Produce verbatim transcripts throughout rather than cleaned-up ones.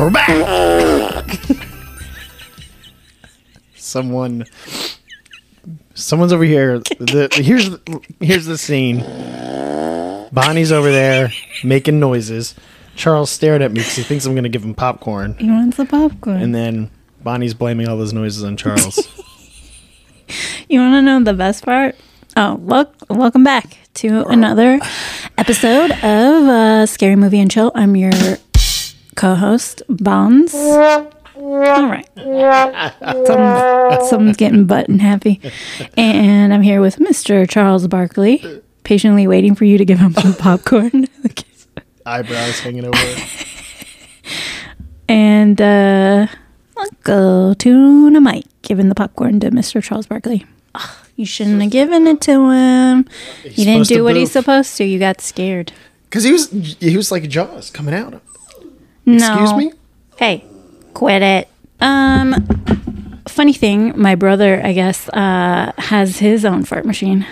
And we're back. Someone, someone's over here. The, here's here's the scene. Bonnie's over there making noises. Charles staring at me because he thinks I'm gonna give him popcorn. He wants the popcorn. And then Bonnie's blaming all those noises on Charles. You want to know the best part? Oh, look! Welcome back to another episode of uh, Scary Movie and Chill. I'm your co-host, Bones. All right. Some, someone's getting button happy. And I'm here with Mister Charles Barkley, patiently waiting for you to give him some popcorn. Eyebrows hanging over. And uh, Uncle Tuna Mike giving the popcorn to Mister Charles Barkley. Ugh, you shouldn't have given it to him. He's you didn't do what move. he's supposed to. You got scared. Because he was, he was like Jaws coming out. No. Excuse me? Hey. Quit it. Um, funny thing, my brother, I guess, uh, has his own fart machine.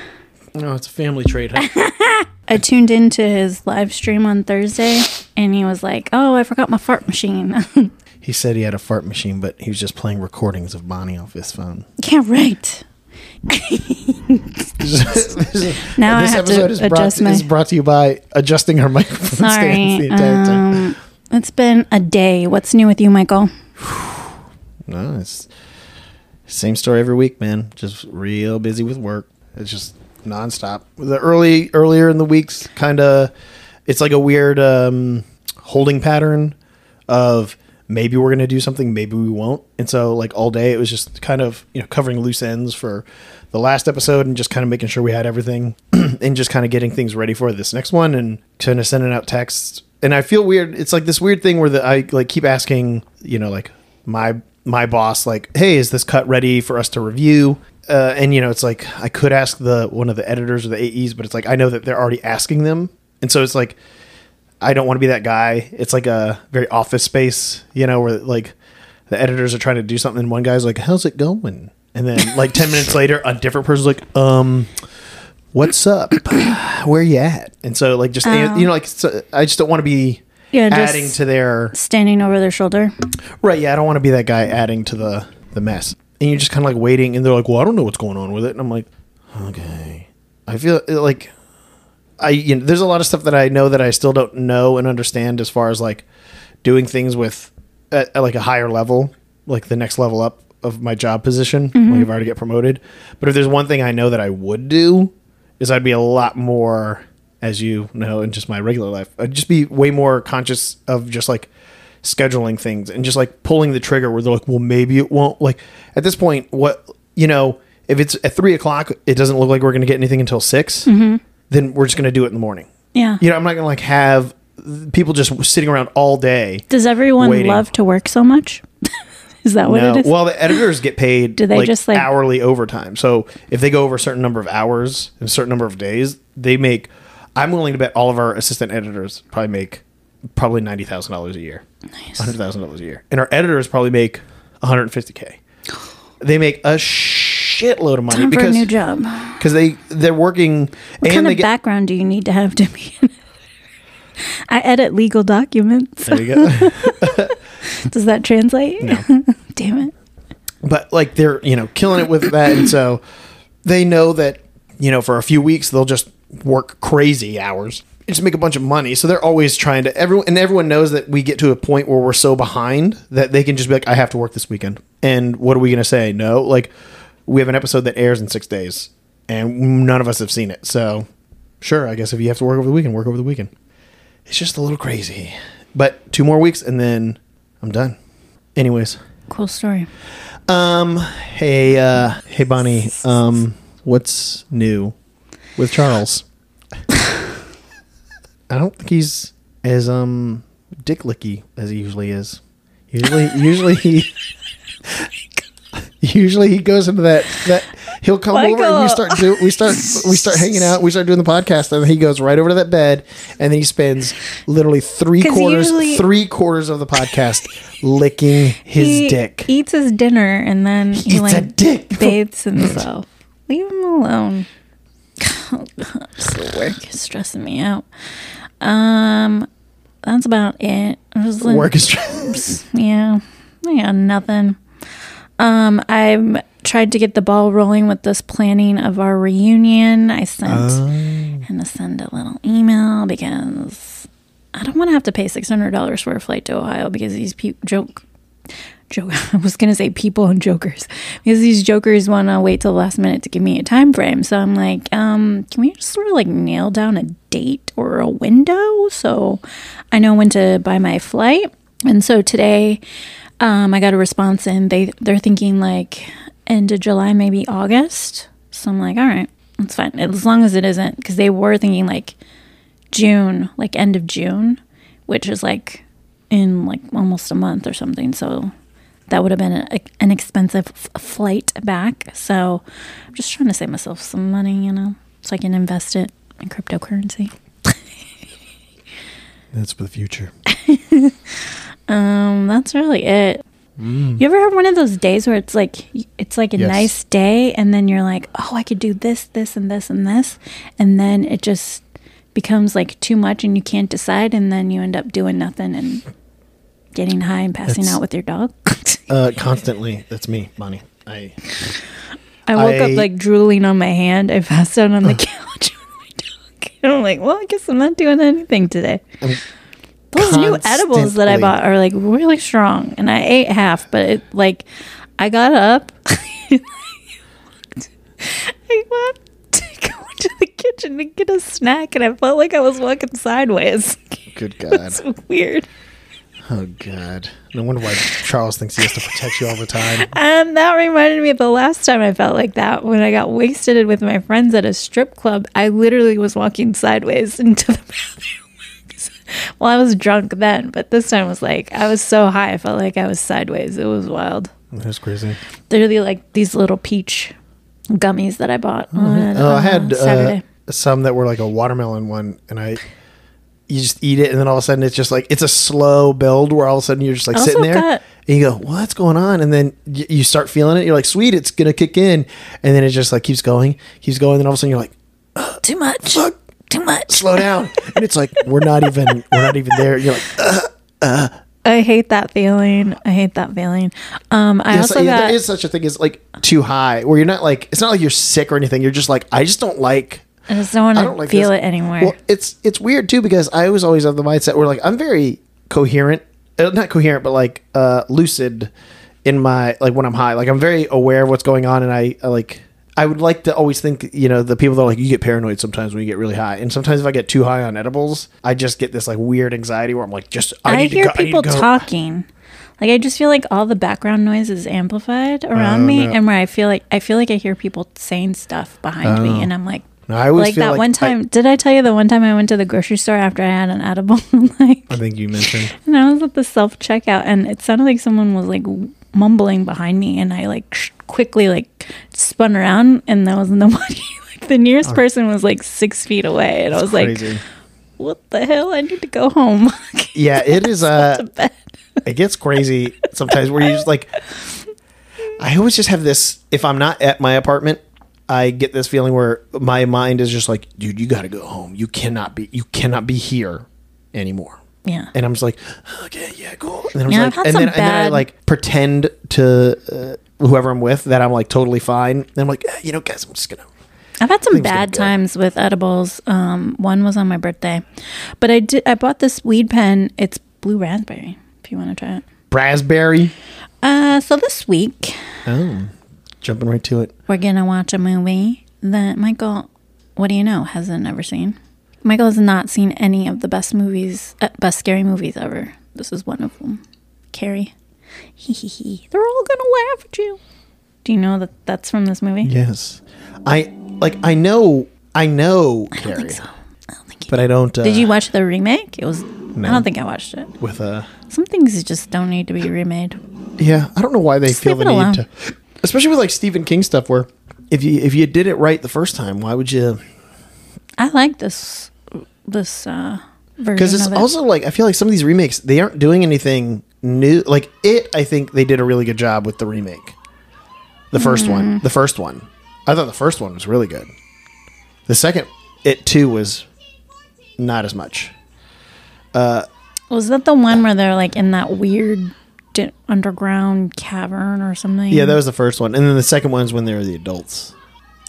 No, oh, it's a family trade. Huh? I tuned into his live stream on Thursday, and he was like, "Oh, I forgot my fart machine." He said he had a fart machine, but he was just playing recordings of Bonnie off his phone. Yeah, right. Now this I have episode to is, brought to, my... is brought to you by adjusting her microphone stands the entire um, time. It's been a day. What's new with you, Michael? No, it's same story every week, man. Just real busy with work. It's just nonstop. The early earlier in the weeks, kind of, it's like a weird um, holding pattern of maybe we're gonna do something, maybe we won't. And so, like all day, it was just kind of you know covering loose ends for the last episode and just kind of making sure we had everything and just kind of getting things ready for this next one and kind of sending out texts. And I feel weird. It's like this weird thing where the, I like keep asking, you know, like my my boss, like, hey, is this cut ready for us to review? Uh, and, you know, it's like I could ask the one of the editors or the A Es, but it's like I know that they're already asking them. And so it's like I don't want to be that guy. It's like a very Office Space, you know, where like the editors are trying to do something. And one guy's like, how's it going? And then like ten minutes later, a different person's like, um... what's up? Where you at? And so, like, just um, you know, like, so I just don't want to be yeah, adding to their standing over their shoulder, right? Yeah, I don't want to be that guy adding to the the mess. And you're just kind of like waiting, and they're like, "Well, I don't know what's going on with it," and I'm like, "Okay." I feel like I you know, there's a lot of stuff that I know that I still don't know and understand as far as like doing things with at, at like a higher level, like the next level up of my job position. Mm-hmm. Like if I were to get promoted, but if there's one thing I know that I would do. Is I'd be a lot more, as you know, in just my regular life, I'd just be way more conscious of just like scheduling things and just like pulling the trigger where they're like, well, maybe it won't. Like at this point, what, you know, if it's at three o'clock, it doesn't look like we're going to get anything until six, mm-hmm. then we're just going to do it in the morning. Yeah. You know, I'm not going to like have people just sitting around all day. Does everyone waiting. love to work so much? Is that what no. it is? Well, the editors get paid Do they like, just, like hourly overtime. So if they go over a certain number of hours and a certain number of days, they make, I'm willing to bet all of our assistant editors probably make probably ninety thousand dollars a year. Nice. one hundred thousand dollars a year. And our editors probably make one hundred fifty thousand dollars. They make a shitload of money. Time because, for a new job. Because they, they're working. What and kind they of get, background do you need to have to be an editor? I edit legal documents. There you go. Does that translate? No. Damn it. But like they're, you know, killing it with that. And so they know that, you know, for a few weeks, they'll just work crazy hours. Just make a bunch of money. So they're always trying to everyone. And everyone knows that we get to a point where we're so behind that they can just be like, I have to work this weekend. And what are we going to say? No. Like we have an episode that airs in six days and none of us have seen it. So sure, I guess if you have to work over the weekend, work over the weekend. It's just a little crazy. But two more weeks and then I'm done. Anyways. Cool story. Um, hey, uh, hey, Bonnie. Um, what's new with Charles? I don't think he's as um dick-licky as he usually is. Usually, usually he, usually he goes into that that. He'll come Michael. over and we start do we start we start hanging out. We start doing the podcast, and he goes right over to that bed, and then he spends literally three quarters usually, three quarters of the podcast licking his he dick. Eats his dinner and then he, he like dick. bathes himself. Leave him alone. Oh God, this work is stressing me out. Um, that's about it. I was like, work is stress. Yeah. Yeah, nothing. Um, I've tried to get the ball rolling with this planning of our reunion. I sent oh. and I sent a little email because I don't want to have to pay six hundred dollars for a flight to Ohio because these pe- joke, joke, I was going to say people and jokers, because these jokers want to wait till the last minute to give me a time frame. So I'm like, um, can we just sort of like nail down a date or a window so I know when to buy my flight? And so today, Um, I got a response and they, they're thinking like end of July, maybe August. So I'm like, all right, that's fine. As long as it isn't, because they were thinking like June, like end of June, which is like in like almost a month or something. So that would have been a, a, an expensive f- flight back. So I'm just trying to save myself some money, you know, so I can invest it in cryptocurrency. That's for the future. Um, that's really it. Mm. You ever have one of those days where it's like, it's like a yes. nice day and then you're like, oh, I could do this, this, and this, and this. And then it just becomes like too much and you can't decide. And then you end up doing nothing and getting high and passing that's, out with your dog. uh, constantly. That's me, Bonnie. I, I woke I, up like drooling on my hand. I passed out on the uh, couch with my dog. And I'm like, well, I guess I'm not doing anything today. I'm, Those Constantly. new edibles that I bought are like really strong, and I ate half, but it, like I got up, I went to go to the kitchen to get a snack, and I felt like I was walking sideways. Good God, it's weird. Oh God, no wonder why Charles thinks he has to protect you all the time. And um, that reminded me of the last time I felt like that when I got wasted with my friends at a strip club. I literally was walking sideways into the bathroom. Well, I was drunk then, but this time was like, I was so high, I felt like I was sideways. It was wild. That was crazy. They're the, like these little peach gummies that I bought mm-hmm. on uh, I had Saturday. Uh, some that were like a watermelon one, and I, you just eat it, and then all of a sudden it's just like, it's a slow build where all of a sudden you're just like sitting there, got- and you go, what's going on? And then y- you start feeling it. You're like, sweet, it's going to kick in. And then it just like keeps going, keeps going. And then all of a sudden you're like, uh, too much. Fuck. Too much. Slow down. And it's like we're not even we're not even there. You're like uh, uh. I hate that feeling. I hate that feeling. Um I yeah, also so, yeah, got, there is such a thing as like too high where you're not like it's not like you're sick or anything. You're just like I just don't like I just don't want to like feel this. It anymore. Well, it's it's weird too because I was always of the mindset where like I'm very coherent, uh, not coherent but like uh lucid in my like when I'm high. Like I'm very aware of what's going on and I, I like I would like to always think, you know, the people that are like, you get paranoid sometimes when you get really high. And sometimes if I get too high on edibles, I just get this like weird anxiety where I'm like, just, I, I need hear to go, people I need to go. talking. Like, I just feel like all the background noise is amplified around oh, me. No. And where I feel like, I feel like I hear people saying stuff behind oh. me. And I'm like, no, I always like feel that like one time. I, did I tell you the one time I went to the grocery store after I had an edible? Like, I think you mentioned. And I was at the self checkout and it sounded like someone was like mumbling behind me. And I like, sh- quickly like spun around and there was nobody. Like the nearest oh. person was like six feet away and That's I was crazy. Like what the hell, I need to go home. Yeah, it is uh it gets crazy sometimes where you just like I always just have this if I'm not at my apartment I get this feeling where my mind is just like dude you gotta go home, you cannot be you cannot be here anymore. Yeah. And I'm just like, okay, yeah, cool. And then, I'm yeah, like, I've had and, some then bad... and then I like pretend to uh, whoever I'm with that I'm like totally fine. And I'm like, eh, you know, guys, I'm just going to. I've had some bad times with edibles. Um, one was on my birthday. But I did. I bought this weed pen. It's blue raspberry, if you want to try it. Raspberry? Uh, so this week. Oh, jumping right to it. We're going to watch a movie that Michael, what do you know, hasn't ever seen. Michael has not seen any of the best movies, uh, best scary movies ever. This is one of them. Carrie. Hee hee hee. They're all going to laugh at you. Do you know that that's from this movie? Yes. I, like, I know, I know I Carrie. I don't think so. I don't think you But I don't. Uh, Did you watch the remake? It was, no. I don't think I watched it. With a. Some things just don't need to be remade. Yeah. I don't know why they just feel the need alone. To. Especially with, like, Stephen King stuff where if you, if you did it right the first time, why would you. I like this this uh, version because it's of it. Also like I feel like some of these remakes they aren't doing anything new. Like it, I think they did a really good job with the remake. The first mm. one, the first one, I thought the first one was really good. The second, it too was not as much. Uh, Was that the one where they're like in that weird di- underground cavern or something? Yeah, that was the first one. And then the second one's when they were the adults.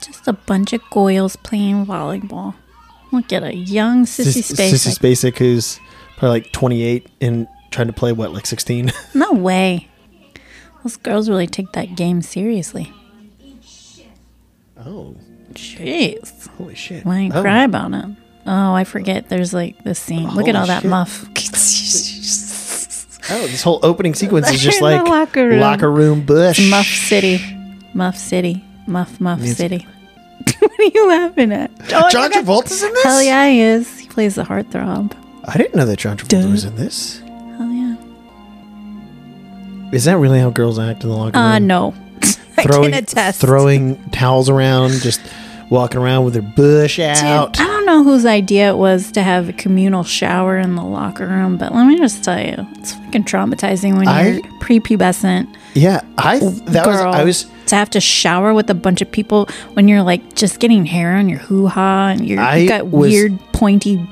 Just a bunch of goyles playing volleyball. Look at a young Sissy Spacek. Sissy Spacek, who's probably like twenty-eight and trying to play, what, like sixteen? No way. Those girls really take that game seriously. Oh. Jeez. Holy shit. Why ain't oh. cry about it? Oh, I forget. There's like this scene. Look Holy at all that shit. Muff. Oh, this whole opening sequence is just like locker room. Locker room bush. Muff City. Muff City. Muff, Muff Music. City. What are you laughing at? Oh, John Travolta's in this? Hell yeah, he is. He plays the heartthrob. I didn't know that John Travolta Duh. was in this. Hell yeah. Is that really how girls act in the locker uh, room? Uh, no. Throwing, I can attest. Throwing towels around, just walking around with their bush out. Dude, I don't know whose idea it was to have a communal shower in the locker room, but let me just tell you, it's fucking traumatizing when I, you're prepubescent. Yeah, I that girl, was I was to have to shower with a bunch of people when you're like just getting hair on your hoo ha and you're, you've got was, weird pointy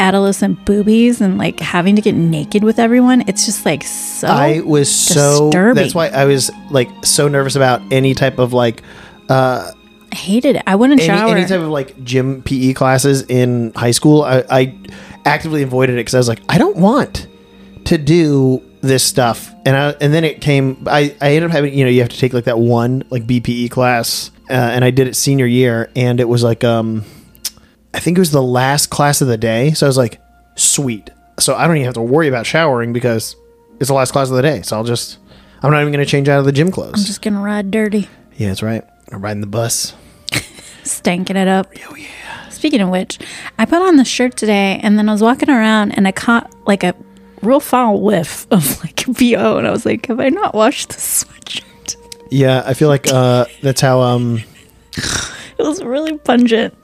adolescent boobies and like having to get naked with everyone. It's just like so I was so disturbing. That's why I was like so nervous about any type of like uh I hated it. I wouldn't any, shower any type of like gym P E classes in high school. I, I actively avoided it because I was like, I don't want to do this stuff. And I and then it came I, I ended up having, you know, you have to take like that one like B P E class uh, and I did it senior year, and it was like um I think it was the last class of the day. So I was like, sweet. So I don't even have to worry about showering because it's the last class of the day. So I'll just, I'm not even going to change out of the gym clothes. I'm just going to ride dirty. Yeah, that's right. I'm riding the bus. Stanking it up. Oh, yeah. Speaking of which, I put on the shirt today and then I was walking around and I caught like a real foul whiff of like B O. And I was like, have I not washed this sweatshirt? Yeah, I feel like uh, that's how... Um, it was really pungent.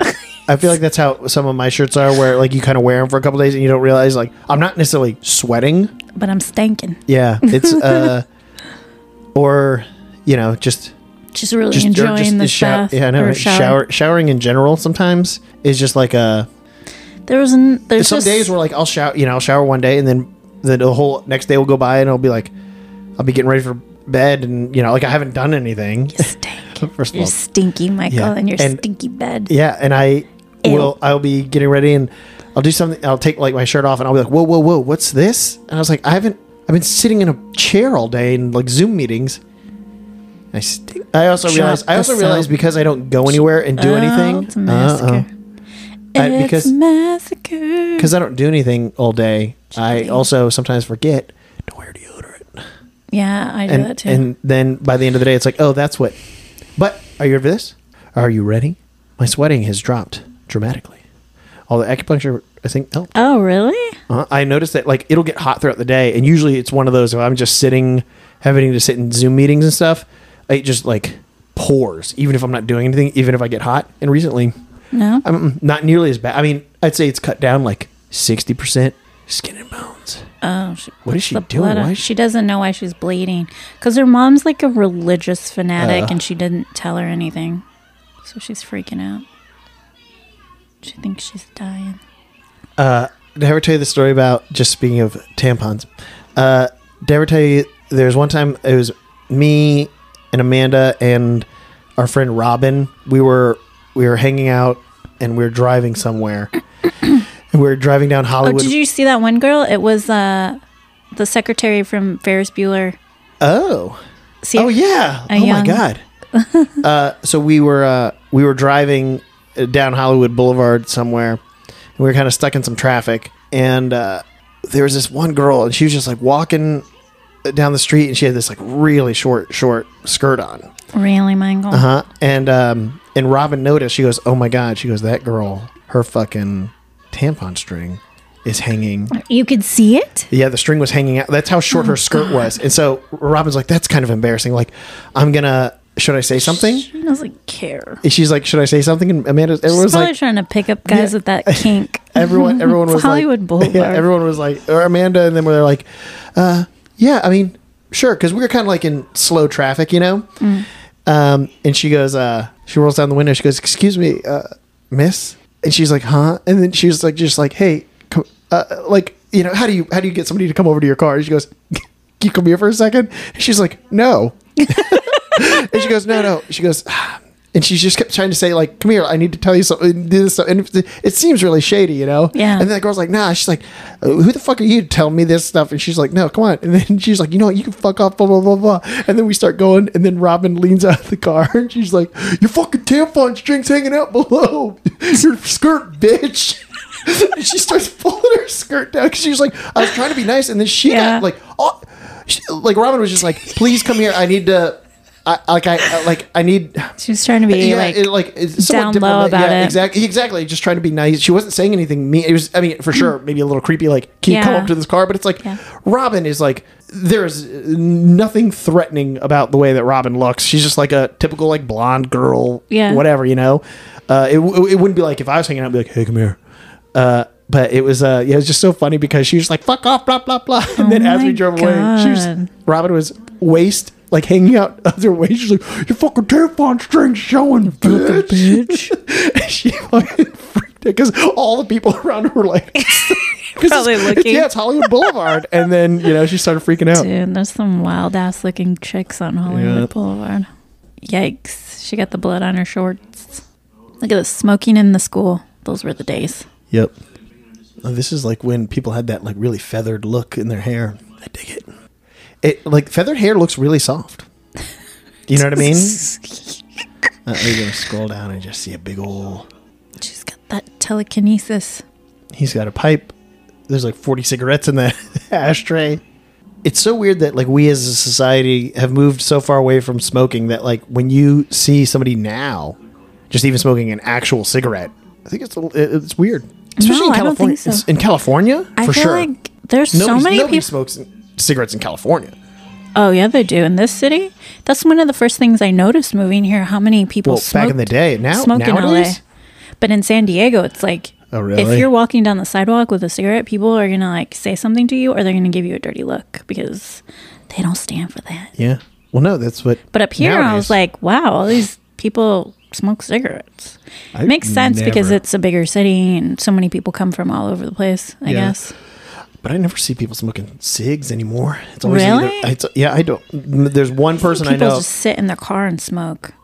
I feel like that's how some of my shirts are, where like you kind of wear them for a couple of days and you don't realize like I'm not necessarily sweating, but I'm stankin'. Yeah, it's uh, or you know just just really just, enjoying just the, the stuff. Sho- yeah, I know. Right? Shower. Shower, showering in general sometimes is just like a. There was an, there's some just, days where like I'll shower, you know, I'll shower one day and then the, the whole next day will go by and I'll be like, I'll be getting ready for bed and you know like I haven't done anything. You stink. First of all, you're stinky, Michael, yeah. and your and, stinky bed. Yeah, and I. Well, I'll be getting ready and I'll do something. I'll take like my shirt off and I'll be like, whoa, whoa, whoa, what's this? And I was like, I haven't, I've been sitting in a chair all day in like Zoom meetings. I st- I also realized, I also realized because I don't go anywhere and do oh, anything. It's a massacre. I, because, it's a massacre. Because I don't do anything all day. Jeez. I also sometimes forget to wear deodorant. Yeah, I do and, that too. And then by the end of the day, it's like, oh, that's what. But are you ready for this? Are you ready? My sweating has dropped. Dramatically. All the acupuncture, I think, helped. Oh, really? Uh, I noticed that, like, it'll get hot throughout the day, and usually it's one of those, if I'm just sitting, having to sit in Zoom meetings and stuff, it just, like, pours, even if I'm not doing anything, even if I get hot. And recently, no, I'm not nearly as bad. I mean, I'd say it's cut down, like, sixty percent skin and bones. Oh. She, what is she doing? Why is she-, she doesn't know why she's bleeding, because her mom's, like, a religious fanatic, uh, and she didn't tell her anything. So she's freaking out. She thinks she's dying. Uh, did I ever tell you the story about, just speaking of tampons, uh, did I ever tell you there was one time it was me and Amanda and our friend Robin. We were we were hanging out and we were driving somewhere. And we were driving down Hollywood. Oh, did you see that one girl? It was uh, the secretary from Ferris Bueller. Oh. See oh, yeah. Oh, young... my God. uh, so we were uh, we were driving... down Hollywood Boulevard somewhere, and we were kind of stuck in some traffic, and uh, there was this one girl, and she was just like walking down the street, and she had this like really short short skirt on. Really, Michael? Uh-huh. And um, and Robin noticed. She goes, oh my God. She goes, that girl, her fucking tampon string is hanging. You could see it? Yeah, the string was hanging out. That's how short oh, her skirt God. was. And so Robin's like, that's kind of embarrassing. Like, I'm gonna should I say something? She doesn't care. She's like, should I say something? And Amanda, everyone's She's probably like, trying to pick up guys yeah. with that kink. everyone, everyone it's was Hollywood like, Boulevard. Yeah, everyone was like, or Amanda, and then they're like, uh, yeah, I mean, sure, because we were kind of like in slow traffic, you know. Mm. Um, and she goes, uh, she rolls down the window. She goes, excuse me, uh, miss. And she's like, huh? And then she was like, just like, hey, come, uh, like, you know, how do you how do you get somebody to come over to your car? And she goes, can you come here for a second? And she's like, no. And she goes, no, no. She goes, ah. And she just kept trying to say, like, come here, I need to tell you something. And it seems really shady, you know? Yeah. And then the girl's like, nah. She's like, who the fuck are you to tell me this stuff? And she's like, no, come on. And then she's like, you know what? You can fuck off, blah, blah, blah, blah. And then we start going. And then Robin leans out of the car. And she's like, your fucking tampon string's hanging out below. Your skirt, bitch. And she starts pulling her skirt down. Because she's like, I was trying to be nice. And then she yeah. got, like, oh, she, like, Robin was just like, please come here. I need to... I, like I like I need. She was trying to be yeah, like, it, like it's down low about yeah, it. Exactly, exactly. Just trying to be nice. She wasn't saying anything mean. It was, I mean, for sure, maybe a little creepy. Like, can yeah. you come up to this car? But it's like, yeah. Robin is like, there is nothing threatening about the way that Robin looks. She's just like a typical like blonde girl, yeah, whatever, you know. Uh, it it wouldn't be like if I was hanging out, I'd be like, hey, come here. Uh, But it was, uh, yeah, it was just so funny because she was like, fuck off, blah, blah, blah. And oh then as we drove God. away, she was, Robin was waist, like hanging out other way. She's like, your fucking tampon string's showing, bitch. bitch. And she fucking freaked out because all the people around her were like, probably it's, looking. It's, yeah, it's Hollywood Boulevard. And then, you know, she started freaking out. Dude, there's some wild ass looking chicks on Hollywood yeah. Boulevard. Yikes. She got the blood on her shorts. Look at this, smoking in the school. Those were the days. Yep. Oh, this is like when people had that like really feathered look in their hair. I dig it. It like feathered hair looks really soft. You know what I mean? uh, I'm gonna scroll down and just see a big old. She's got that telekinesis. He's got a pipe. There's like forty cigarettes in the ashtray. It's so weird that like we as a society have moved so far away from smoking that like when you see somebody now, just even smoking an actual cigarette, I think it's a, it's weird. Especially no, in California. I don't think so. In California, I for feel sure. Like there's Nobody's, so many nobody people smokes cigarettes in California. Oh yeah, they do in this city. That's one of the first things I noticed moving here. How many people well, smoked, back in the day? Now, nowadays, in L A. But in San Diego, it's like oh, really? if you're walking down the sidewalk with a cigarette, people are gonna like say something to you, or they're gonna give you a dirty look because they don't stand for that. Yeah. Well, no, that's what. But up here, nowadays, I was like, wow, all these people smoke cigarettes. It makes sense never. because it's a bigger city and so many people come from all over the place, I yeah. guess. But I never see people smoking cigs anymore. It's always really? Either, it's, yeah, I don't. There's one person I, I know. People just sit in their car and smoke.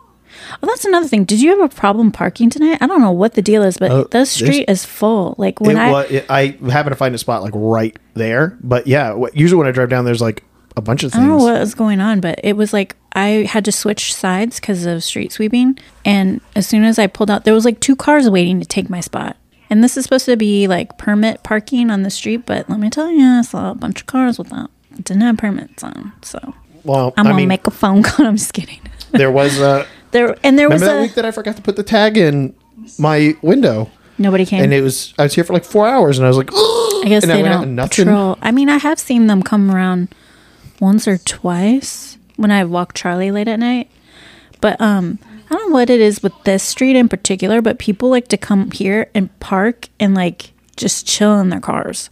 Oh, that's another thing. Did you have a problem parking tonight? I don't know what the deal is, but uh, the street is full. Like when it, I, well, it, I happen to find a spot like right there. But yeah, usually when I drive down, there's like a bunch of things. I don't know what was going on, but it was like I had to switch sides because of street sweeping. And as soon as I pulled out, there was like two cars waiting to take my spot. And this is supposed to be like permit parking on the street, but let me tell you, I saw a bunch of cars without didn't have permits on. So well, I'm I gonna mean, make a phone call. I'm just kidding. There was a there and there was a that week that I forgot to put the tag in my window. Nobody came, and it was I was here for like four hours, and I was like, I guess and they I don't patrol. I mean, I have seen them come around once or twice when I walk Charlie late at night. But um, I don't know what it is with this street in particular, but people like to come here and park and like just chill in their cars.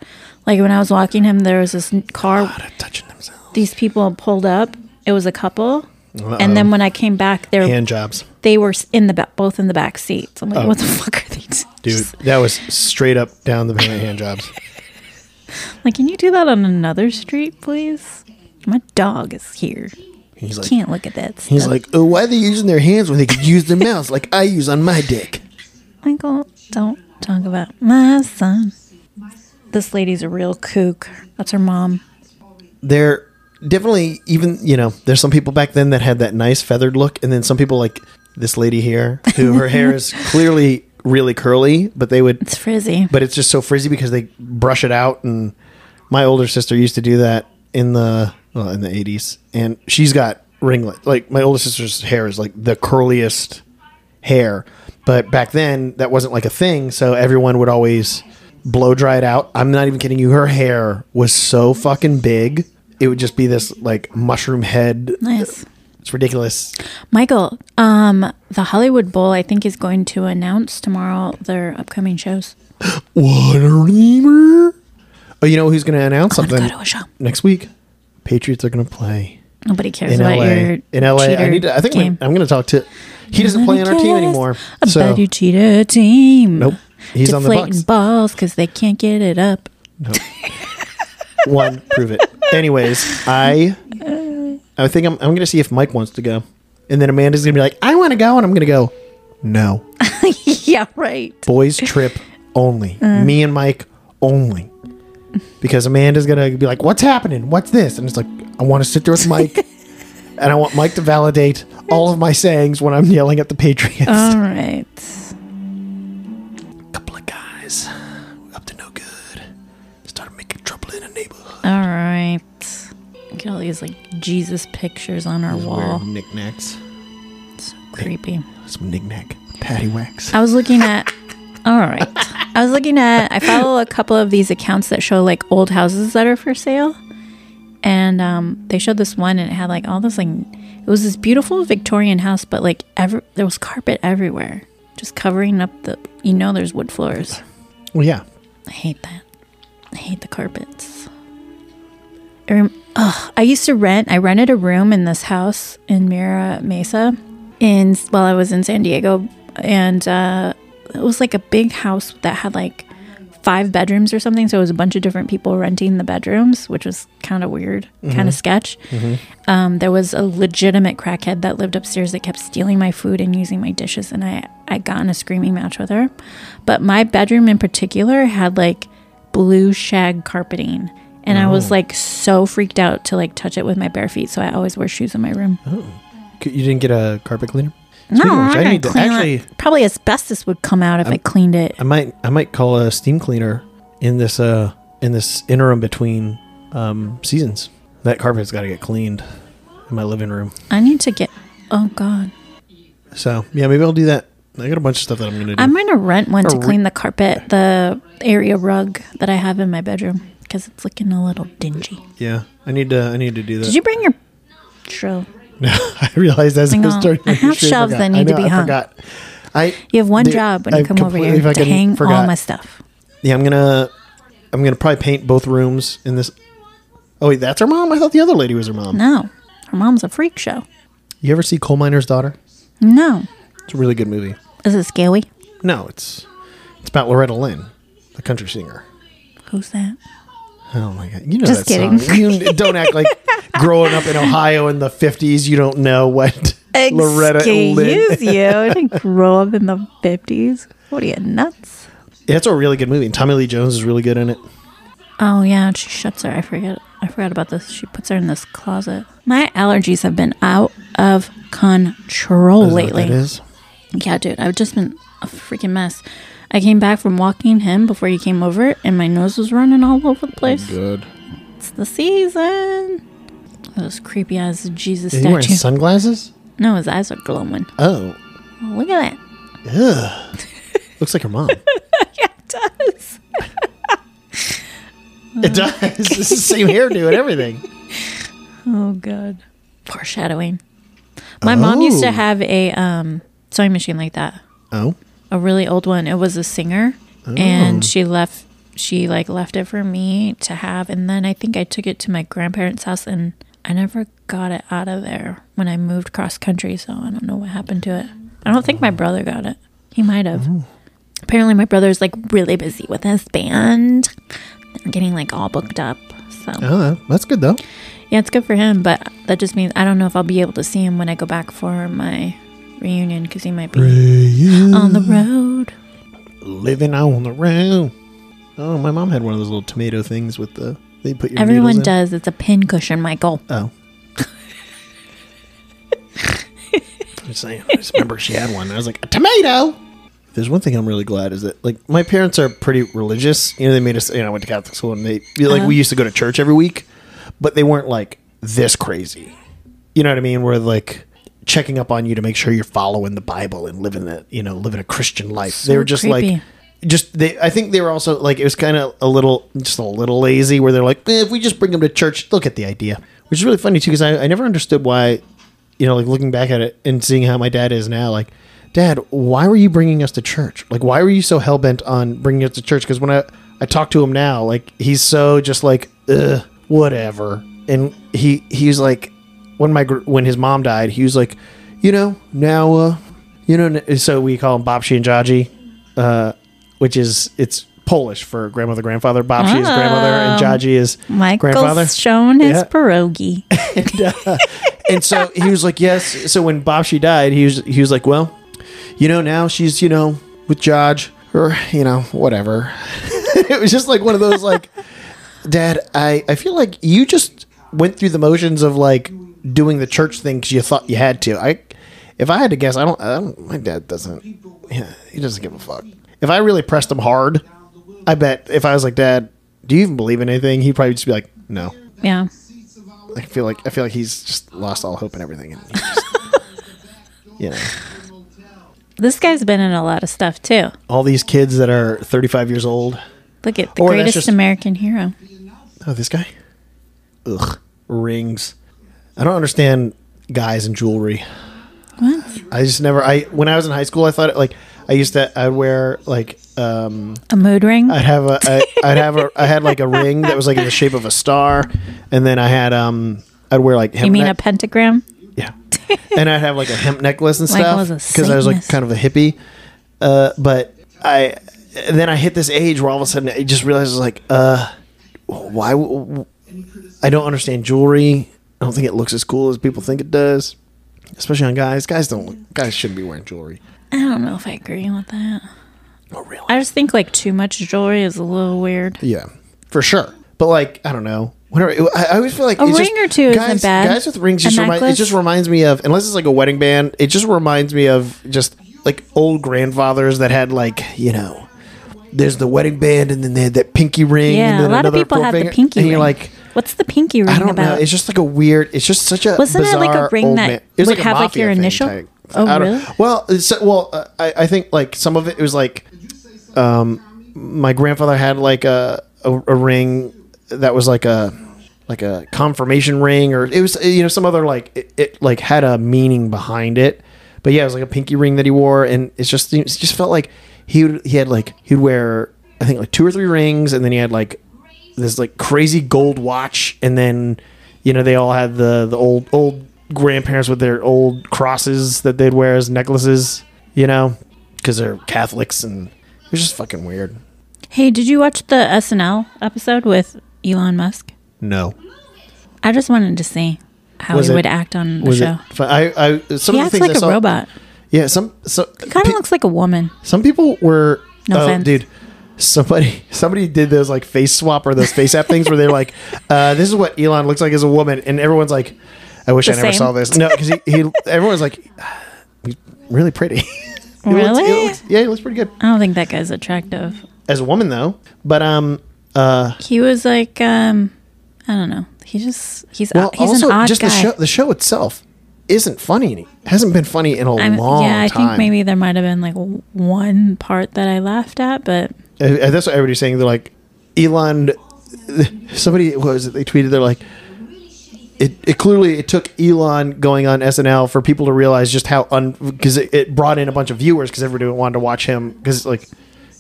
Like when I was walking him, there was this car. God, touching themselves. These people pulled up. It was a couple. Uh-oh. And then when I came back, they were hand jobs. They were in the back, both in the back seats. I'm like, oh. What the fuck are they doing? Dude, that was straight up down the van hand jobs. Like, can you do that on another street, please? My dog is here. He's like, can't look at that stuff. He's like, oh, why are they using their hands when they could use their mouths like I use on my dick? Michael, don't talk about my son. This lady's a real kook. That's her mom. There definitely, even, you know, there's some people back then that had that nice feathered look. And then some people like this lady here, who her hair is clearly really curly, but they would. It's frizzy. But it's just so frizzy because they brush it out. And my older sister used to do that in the... Well, in the eighties, and she's got ringlets. Like my older sister's hair is like the curliest hair, but back then that wasn't like a thing, so everyone would always blow dry it out. I'm not even kidding you. Her hair was so fucking big, it would just be this like mushroom head. Nice. It's ridiculous. Michael, um, the Hollywood Bowl, I think, is going to announce tomorrow their upcoming shows. What a reamer! Oh, you know who's going to announce something go to a show next week? Patriots are going to play. Nobody cares in about L A. Your in L A, I need to. I think game. I'm, I'm going to talk to. He Nobody doesn't play on our team anymore. I so. bet you cheater team. Nope. He's deflating on the Bucks. Balls because they can't get it up. Nope. One, prove it. Anyways, I I think I'm, I'm going to see if Mike wants to go. And then Amanda's going to be like, I want to go. And I'm going to go, no. Yeah, right. Boys trip only. Uh, Me and Mike only. Because Amanda's going to be like, what's happening? What's this? And it's like, I want to sit there with Mike. And I want Mike to validate all of my sayings when I'm yelling at the Patriots. All right. Couple of guys up to no good. Started making trouble in a neighborhood. All right. Look at all these like Jesus pictures on our those wall. Weird knickknacks. So creepy. Hey, some knickknack paddywhacks. I was looking at. All right. I was looking at. I follow a couple of these accounts that show like old houses that are for sale. And um, they showed this one, and it had like all this like, it was this beautiful Victorian house, but like ever there was carpet everywhere, just covering up the. You know, there's wood floors. Well, yeah. I hate that. I hate the carpets. I, rem- Ugh, I used to rent. I rented a room in this house in Mira Mesa, in while I was in San Diego, and uh, it was like a big house that had like. Five bedrooms or something, so it was a bunch of different people renting the bedrooms, which was kind of weird, mm-hmm. kind of sketch. Mm-hmm. Um, there was a legitimate crackhead that lived upstairs that kept stealing my food and using my dishes, and I, I got in a screaming match with her. But my bedroom in particular had, like, blue shag carpeting, and oh. I was, like, so freaked out to, like, touch it with my bare feet, so I always wear shoes in my room. Oh. You didn't get a carpet cleaner? No, I'm I need to actually it. Probably asbestos would come out if I, I cleaned it. I might I might call a steam cleaner in this uh in this interim between um seasons. That carpet's got to get cleaned in my living room. I need to get Oh god. So, yeah, maybe I'll do that. I got a bunch of stuff that I'm going to do. I'm going to rent one or to re- clean the carpet, the area rug that I have in my bedroom cuz it's looking a little dingy. Yeah, I need to I need to do that. Did you bring your drill? No, I realized as I was starting. I have shelves that need to be hung. I forgot. I you have one job when you come over here to hang all my stuff. Yeah, I'm gonna, I'm gonna probably paint both rooms in this. Oh wait, that's her mom? I thought the other lady was her mom. No, her mom's a freak show. You ever see Coal Miner's Daughter? No. It's a really good movie. Is it scary? No, it's, it's about Loretta Lynn, the country singer. Who's that? Oh my god! You know Just that kidding. Song. You don't act like growing up in Ohio in the fifties. You don't know what Excuse Loretta Lynn. You I didn't grow up in the fifties. What are you nuts? Yeah, it's a really good movie, and Tommy Lee Jones is really good in it. Oh yeah, and she shuts her. I forget. I forgot about this. She puts her in this closet. My allergies have been out of control is lately. That what that is? Yeah, dude. I've just been a freaking mess. I came back from walking him before you came over, and my nose was running all over the place. Oh, good. It's the season. Those creepy eyes of Jesus Is statue. Are you wearing sunglasses? No, his eyes are glowing. Oh. Oh look at that. Ugh. Looks like her mom. Yeah, it does. It does. It's the same hairdo and everything. Oh, God. Foreshadowing. My oh. mom used to have a um, sewing machine like that. Oh. A really old one. It was a Singer, oh. and she left. She like left it for me to have, and then I think I took it to my grandparents' house, and I never got it out of there when I moved cross country. So I don't know what happened to it. I don't think my brother got it. He might have. Oh. Apparently, my brother's like really busy with his band. They're getting like all booked up. So oh, that's good though. Yeah, it's good for him, but that just means I don't know if I'll be able to see him when I go back for my. Reunion because he might be Reunion. On the road. Living on the road. Oh, my mom had one of those little tomato things with the. They put your. Everyone does. In. It's a pin cushion, Michael. Oh. I'm just saying. I just remember she had one. I was like, a tomato. If there's one thing I'm really glad is that, like, my parents are pretty religious. You know, they made us. You know, I went to Catholic school, and they like uh, we used to go to church every week, but they weren't like this crazy. You know what I mean? Where like. Checking up on you to make sure you're following the Bible and living that, you know, living a Christian life. So they were just creepy. Like, just they. I think they were also like it was kind of a little, just a little lazy. Where they're like, eh, if we just bring them to church, they'll get the idea. Which is really funny too, because I, I never understood why, you know, like looking back at it and seeing how my dad is now, like, Dad, why were you bringing us to church? Like, why were you so hell bent on bringing us to church? Because when I I talk to him now, like he's so just like, ugh, whatever, and he he's like. When my when his mom died, he was like, you know, now, uh, you know, so we call him Bopshi and Jaji, uh, which is it's Polish for grandmother, grandfather. Babshi oh, is grandmother, and Jaji is Michael's grandfather. Shown his yeah. pierogi. and, uh, and so he was like, yes. So when Babshi died, he was he was like, well, you know, now she's, you know, with Jaj or, you know, whatever. It was just like one of those like, Dad, I, I feel like you just went through the motions of like doing the church thing because you thought you had to. I, if I had to guess, I don't, I don't my dad doesn't, yeah, he doesn't give a fuck. If I really pressed him hard, I bet if I was like, Dad, do you even believe in anything? He'd probably just be like, no. Yeah. I feel like I feel like he's just lost all hope and everything. And just, you know. This guy's been in a lot of stuff too. All these kids that are thirty-five years old. Look at the or greatest just, American hero. Oh, this guy? Ugh. Rings. I don't understand guys and jewelry. What? I just never, I when I was in high school, I thought it like, I used to, I'd wear like, um, a mood ring. I'd have a, I, I'd have a, I had like a ring that was like in the shape of a star. And then I had, um, I'd wear like, hemp you mean ne- a pentagram? Yeah. And I'd have like a hemp necklace and stuff because I was like kind of a hippie. Uh, but I, and then I hit this age where all of a sudden I just realized like, uh, why? W- w- I don't understand jewelry. I don't think it looks as cool as people think it does. Especially on guys. Guys don't. Guys shouldn't be wearing jewelry. I don't know if I agree with that. Oh, really? I just think like too much jewelry is a little weird. Yeah, for sure. But like, I don't know. Whatever. I, I always feel like a it's ring just, or two guys, isn't bad. Guys with rings just remind. It just reminds me of unless it's like a wedding band. It just reminds me of just like old grandfathers that had like you know, there's the wedding band and then they had that pinky ring. Yeah, and then a lot of people have finger, the pinky. And you're ring. Like. What's the pinky ring about? I don't about? know. It's just like a weird. It's just such a wasn't bizarre it like a ring that would like have like your initial? Type. Oh really? Well, so, well, uh, I I think like some of it, it was like, um, my grandfather had like a, a a ring that was like a like a confirmation ring or it was you know some other like it, it like had a meaning behind it. But yeah, it was like a pinky ring that he wore, and it's just it just felt like he would, he had like he'd wear I think like two or three rings, and then he had like. This like crazy gold watch, and then you know they all had the the old old grandparents with their old crosses that they'd wear as necklaces, you know, because they're Catholics, and it was just fucking weird. Hey, did you watch the S N L episode with Elon Musk? No, I just wanted to see how was he it, would act on the show. It, I, I, some he of acts the things like I a saw, robot. Yeah, some so kind of pe- looks like a woman. Some people were no oh, offense, dude. Somebody somebody did those like face swap or those face app things where they're like, uh, this is what Elon looks like as a woman. And everyone's like, I wish the I never same. saw this. No, because he, he everyone's like, ah, he's really pretty. he really? Looks, he looks, yeah, he looks pretty good. I don't think that guy's attractive. As a woman, though. But, um, uh, he was like, um, I don't know. He just, he's, well, uh, he's also, an odd just guy. The show, the show itself isn't funny. Any, hasn't been funny in a I'm, long yeah, time. Yeah, I think maybe there might have been like one part that I laughed at, but. And that's what everybody's saying. They're like, Elon, somebody, what was it? They tweeted, they're like, it, it clearly, it took Elon going on S N L for people to realize just how, un because it, it brought in a bunch of viewers because everybody wanted to watch him because like,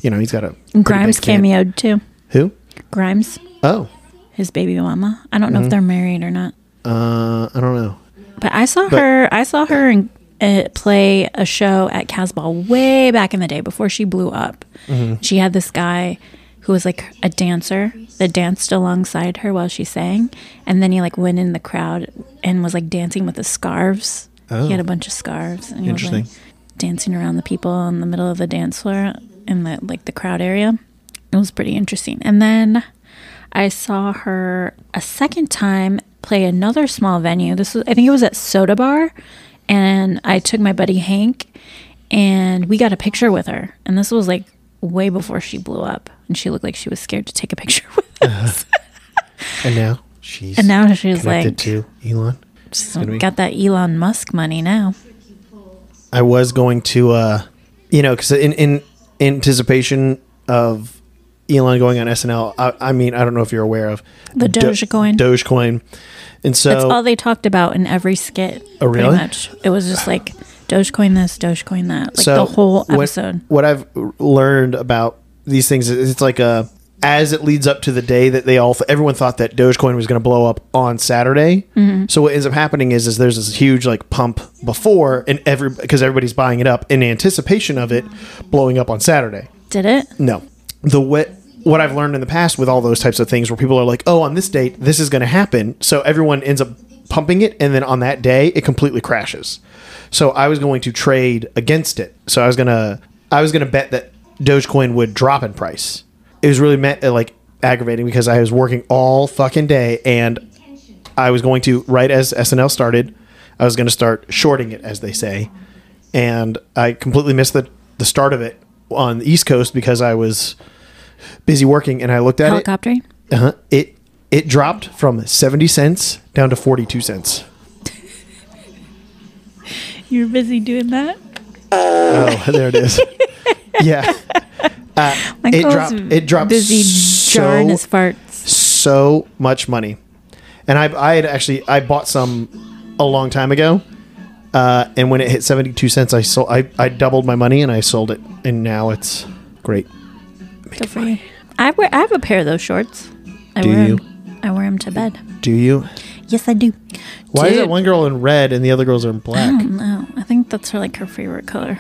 you know, he's got a. Grimes cameoed too. Who? Grimes. Oh. His baby mama. I don't know mm-hmm. if they're married or not. Uh, I don't know. But I saw but, her, I saw her in. play a show at Casbah way back in the day before she blew up. Mm-hmm. She had this guy who was like a dancer that danced alongside her while she sang, and then he like went in the crowd and was like dancing with the scarves. Oh. He had a bunch of scarves and he was like dancing around the people in the middle of the dance floor in the like the crowd area. It was pretty interesting. And then I saw her a second time play another small venue. This was I think it was at Soda Bar. And I took my buddy Hank, and we got a picture with her. And this was like way before she blew up, and she looked like she was scared to take a picture with us. Uh, and now she's and now she's like to Elon. She's got be. that Elon Musk money now. I was going to, uh, you know, because in, in anticipation of Elon going on S N L, I, I mean, I don't know if you're aware of the Dogecoin. Do- Dogecoin. And so that's all they talked about in every skit. Oh, really? Pretty much. It was just like Dogecoin this, Dogecoin that. Like so the whole episode. What, what I've learned about these things is it's like a as it leads up to the day that they all everyone thought that Dogecoin was going to blow up on Saturday. Mm-hmm. So what ends up happening is is there's this huge like pump before and every because everybody's buying it up in anticipation of it blowing up on Saturday. Did it? No. The way what I've learned in the past with all those types of things where people are like, oh, on this date, this is going to happen. So everyone ends up pumping it. And then on that day, it completely crashes. So I was going to trade against it. So I was going to I was going to bet that Dogecoin would drop in price. It was really meant, like aggravating because I was working all fucking day and I was going to, right as S N L started, I was going to start shorting it, as they say. And I completely missed the, the start of it on the East Coast because I was busy working, and I looked at Helicopter. it. Helicopter? Uh-huh. It, it dropped from seventy cents down to forty-two cents. You were busy doing that? Oh, there it is. Yeah. Uh, it dropped. It dropped busy jarring his farts. So much money, and I, I had actually, I bought some a long time ago, uh, and when it hit seventy-two cents, I sold. I, I doubled my money and I sold it, and now it's great. Good for you. I wear. I have a pair of those shorts. I do wear you? Them, I wear them to bed. Do you? Yes, I do. Why Dude. is that one girl in red and the other girls are in black? I don't know. I think that's her like her favorite color.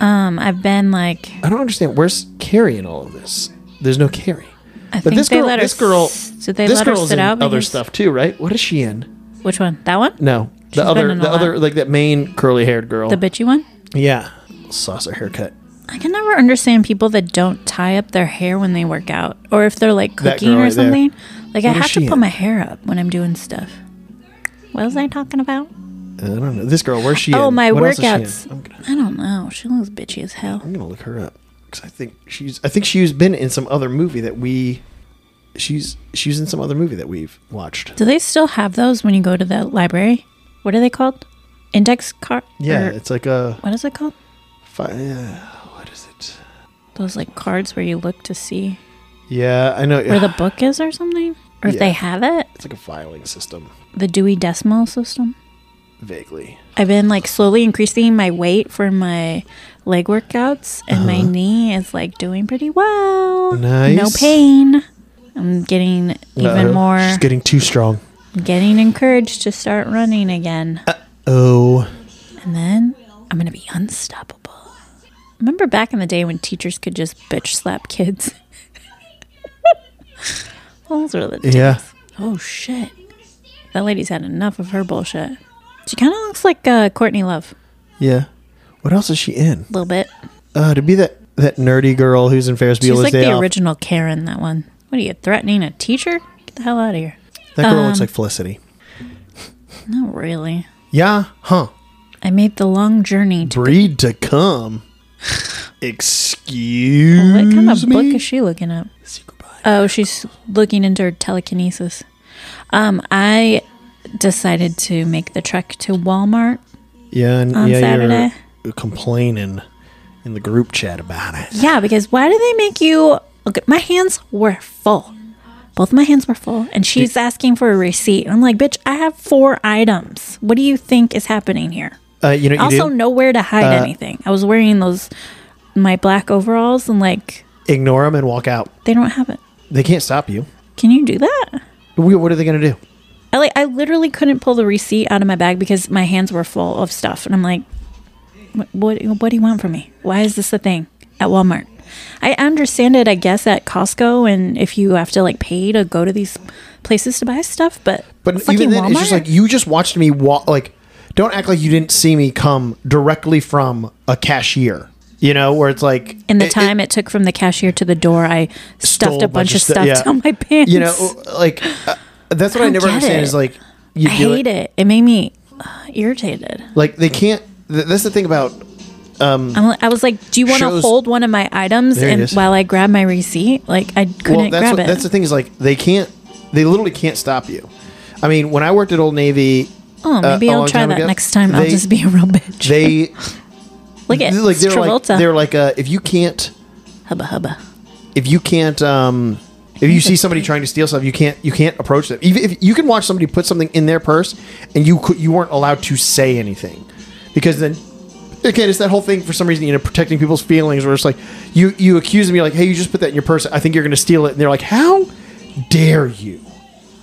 Um, I've been like... I don't understand. Where's Carrie in all of this? There's no Carrie. I but think this they girl, let her... This girl, s- did they this let her sit out? This girl's in other stuff too, right? What is she in? Which one? That one? No. She's the other, the other, lot. Like that main curly-haired girl. The bitchy one? Yeah. Saucer haircut. I can never understand people that don't tie up their hair when they work out. Or if they're like cooking or right something. There. Like what I have to put in? my hair up when I'm doing stuff. What was I talking about? I don't know. This girl, where's she at? Oh, in? my what workouts. Gonna, I don't know. She looks bitchy as hell. I'm going to look her up. Because I think she's I think she's been in some other movie that we... She's she's in some other movie that we've watched. Do they still have those when you go to the library? What are they called? Index card? Yeah, or, it's like a... What is it called? Fi- uh, what is it? Those like cards where you look to see... Yeah, I know. Where the book is or something? Or if yeah. they have it? It's like a filing system. The Dewey Decimal System? Vaguely. I've been like slowly increasing my weight for my leg workouts, and uh-huh. my knee is like doing pretty well. Nice. No pain. I'm getting no, even more. She's getting too strong. I'm getting encouraged to start running again. Uh-oh. And then I'm going to be unstoppable. Remember back in the day when teachers could just bitch slap kids? Those were the days. Yeah. Oh, shit. That lady's had enough of her bullshit. She kind of looks like uh, Courtney Love. Yeah. What else is she in? A little bit. Uh, to be that, that nerdy girl who's in Ferris Bueller's Day Off. She's like the original Karen, that one. What are you, threatening a teacher? Get the hell out of here. That girl um, looks like Felicity. Not really. Yeah, huh. I made the long journey to... Breed be- to come. Excuse me? Well, what kind of me? book is she looking up? Secret Bible. Oh, she's looking into her telekinesis. Um, I... decided to make the trek to Walmart yeah, and, on yeah, Saturday. You're complaining in the group chat about it. Yeah, because why do they make you... Look, my hands were full. Both my hands were full, and she's Did, asking for a receipt. I'm like, bitch, I have four items. What do you think is happening here? Uh, you know, you also, do? nowhere to hide uh, anything. I was wearing those, my black overalls, and like... Ignore them and walk out. They don't have it. They can't stop you. Can you do that? What are they going to do? I like, I literally couldn't pull the receipt out of my bag because my hands were full of stuff. And I'm like, what, what what do you want from me? Why is this a thing at Walmart? I understand it, I guess, at Costco. And if you have to like pay to go to these places to buy stuff. But, but fucking even then, Walmart? It's just like you just watched me walk. Like, don't act like you didn't see me come directly from a cashier. You know, where it's like... In the it, time it, it took from the cashier to the door, I stuffed a bunch, bunch of stuff yeah. down my pants. You know, like... Uh, That's what I, I never understand it. is like... You I do hate it. it. It made me uh, irritated. Like, they can't... Th- that's the thing about... Um, I'm, I was like, do you want to hold one of my items and while I grab my receipt? Like, I couldn't well, that's grab what, it. That's the thing is like, they can't... They literally can't stop you. I mean, when I worked at Old Navy... Oh, maybe uh, I'll try that ago, next time. They, I'll just be a real bitch. They... Look at like, they're Travolta. Like, they're like, uh, if you can't... Hubba hubba. If you can't... Um, If you see somebody trying to steal stuff, you can't you can't approach them. Even if you can watch somebody put something in their purse, and you could, you weren't allowed to say anything, because then again, it's that whole thing for some reason, you know, protecting people's feelings. Where it's like you you accuse them, you're like, hey, you just put that in your purse. I think you're going to steal it, and they're like, how dare you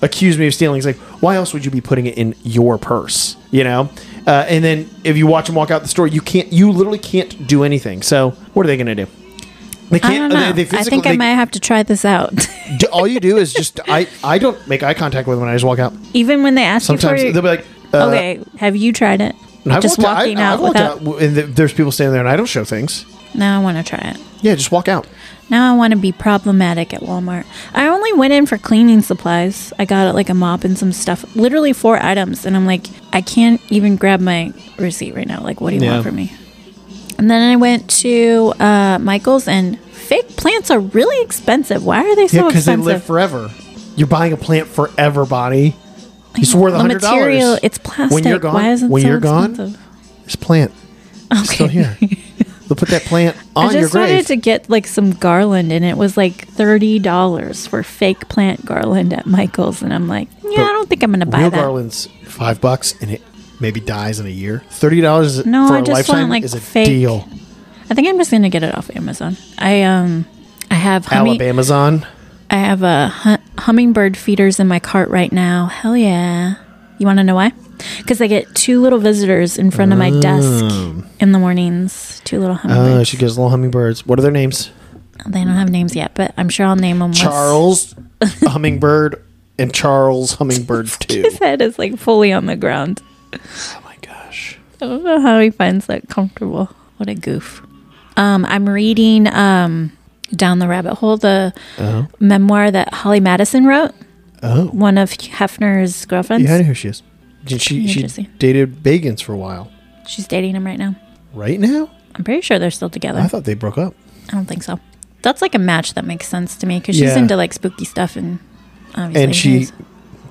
accuse me of stealing? It's like, why else would you be putting it in your purse? You know. Uh, and then if you watch them walk out the store, you can't you literally can't do anything. So what are they going to do? They can't. I, don't know. They, they I think I they, might have to try this out. do, all you do is just I, I don't make eye contact with them when I just walk out. Even when they ask sometimes you for, they'll be like, uh, "Okay, have you tried it?" I've just walked, walking I, out. I've without, walked out, and there's people standing there, and I don't show things. Now I want to try it. Yeah, just walk out. Now I want to be problematic at Walmart. I only went in for cleaning supplies. I got like a mop and some stuff. Literally four items, and I'm like, I can't even grab my receipt right now. Like, what do you yeah. want from me? And then I went to uh, Michael's, and fake plants are really expensive. Why are they so yeah, expensive? Yeah, because they live forever. You're buying a plant forever, Bonnie. It's worth a hundred dollars. Material, it's plastic. When you're gone, Why isn't when so you're expensive? Gone, this plant okay. is still here. They'll put that plant on your grave. I just wanted to get like some garland, and it was like thirty dollars for fake plant garland at Michael's, and I'm like, yeah, but I don't think I'm going to buy real that. Real garland's five bucks, and it maybe dies in a year. Thirty dollars no, for I a just lifetime want, like, is a fake deal. I think I'm just going to get it off Amazon. I um, I have humi- Alabamazon. I have a hum- hummingbird feeders in my cart right now. Hell yeah. You want to know why? Because I get two little visitors in front of my desk in the mornings. Two little hummingbirds. Oh, uh, she gets little hummingbirds. What are their names? They don't have names yet, but I'm sure I'll name them. Charles Hummingbird and Charles Hummingbird two. His head is like fully on the ground. Oh my gosh. I don't know how he finds that comfortable. What a goof. Um, I'm reading... Um, Down the Rabbit Hole, the uh-huh. memoir that Holly Madison wrote. Oh. One of Hefner's girlfriends. Yeah, I know who she is. She, she dated Bagans for a while. She's dating him right now. Right now? I'm pretty sure they're still together. I thought they broke up. I don't think so. That's like a match that makes sense to me because she's yeah. into like spooky stuff and obviously. And she knows.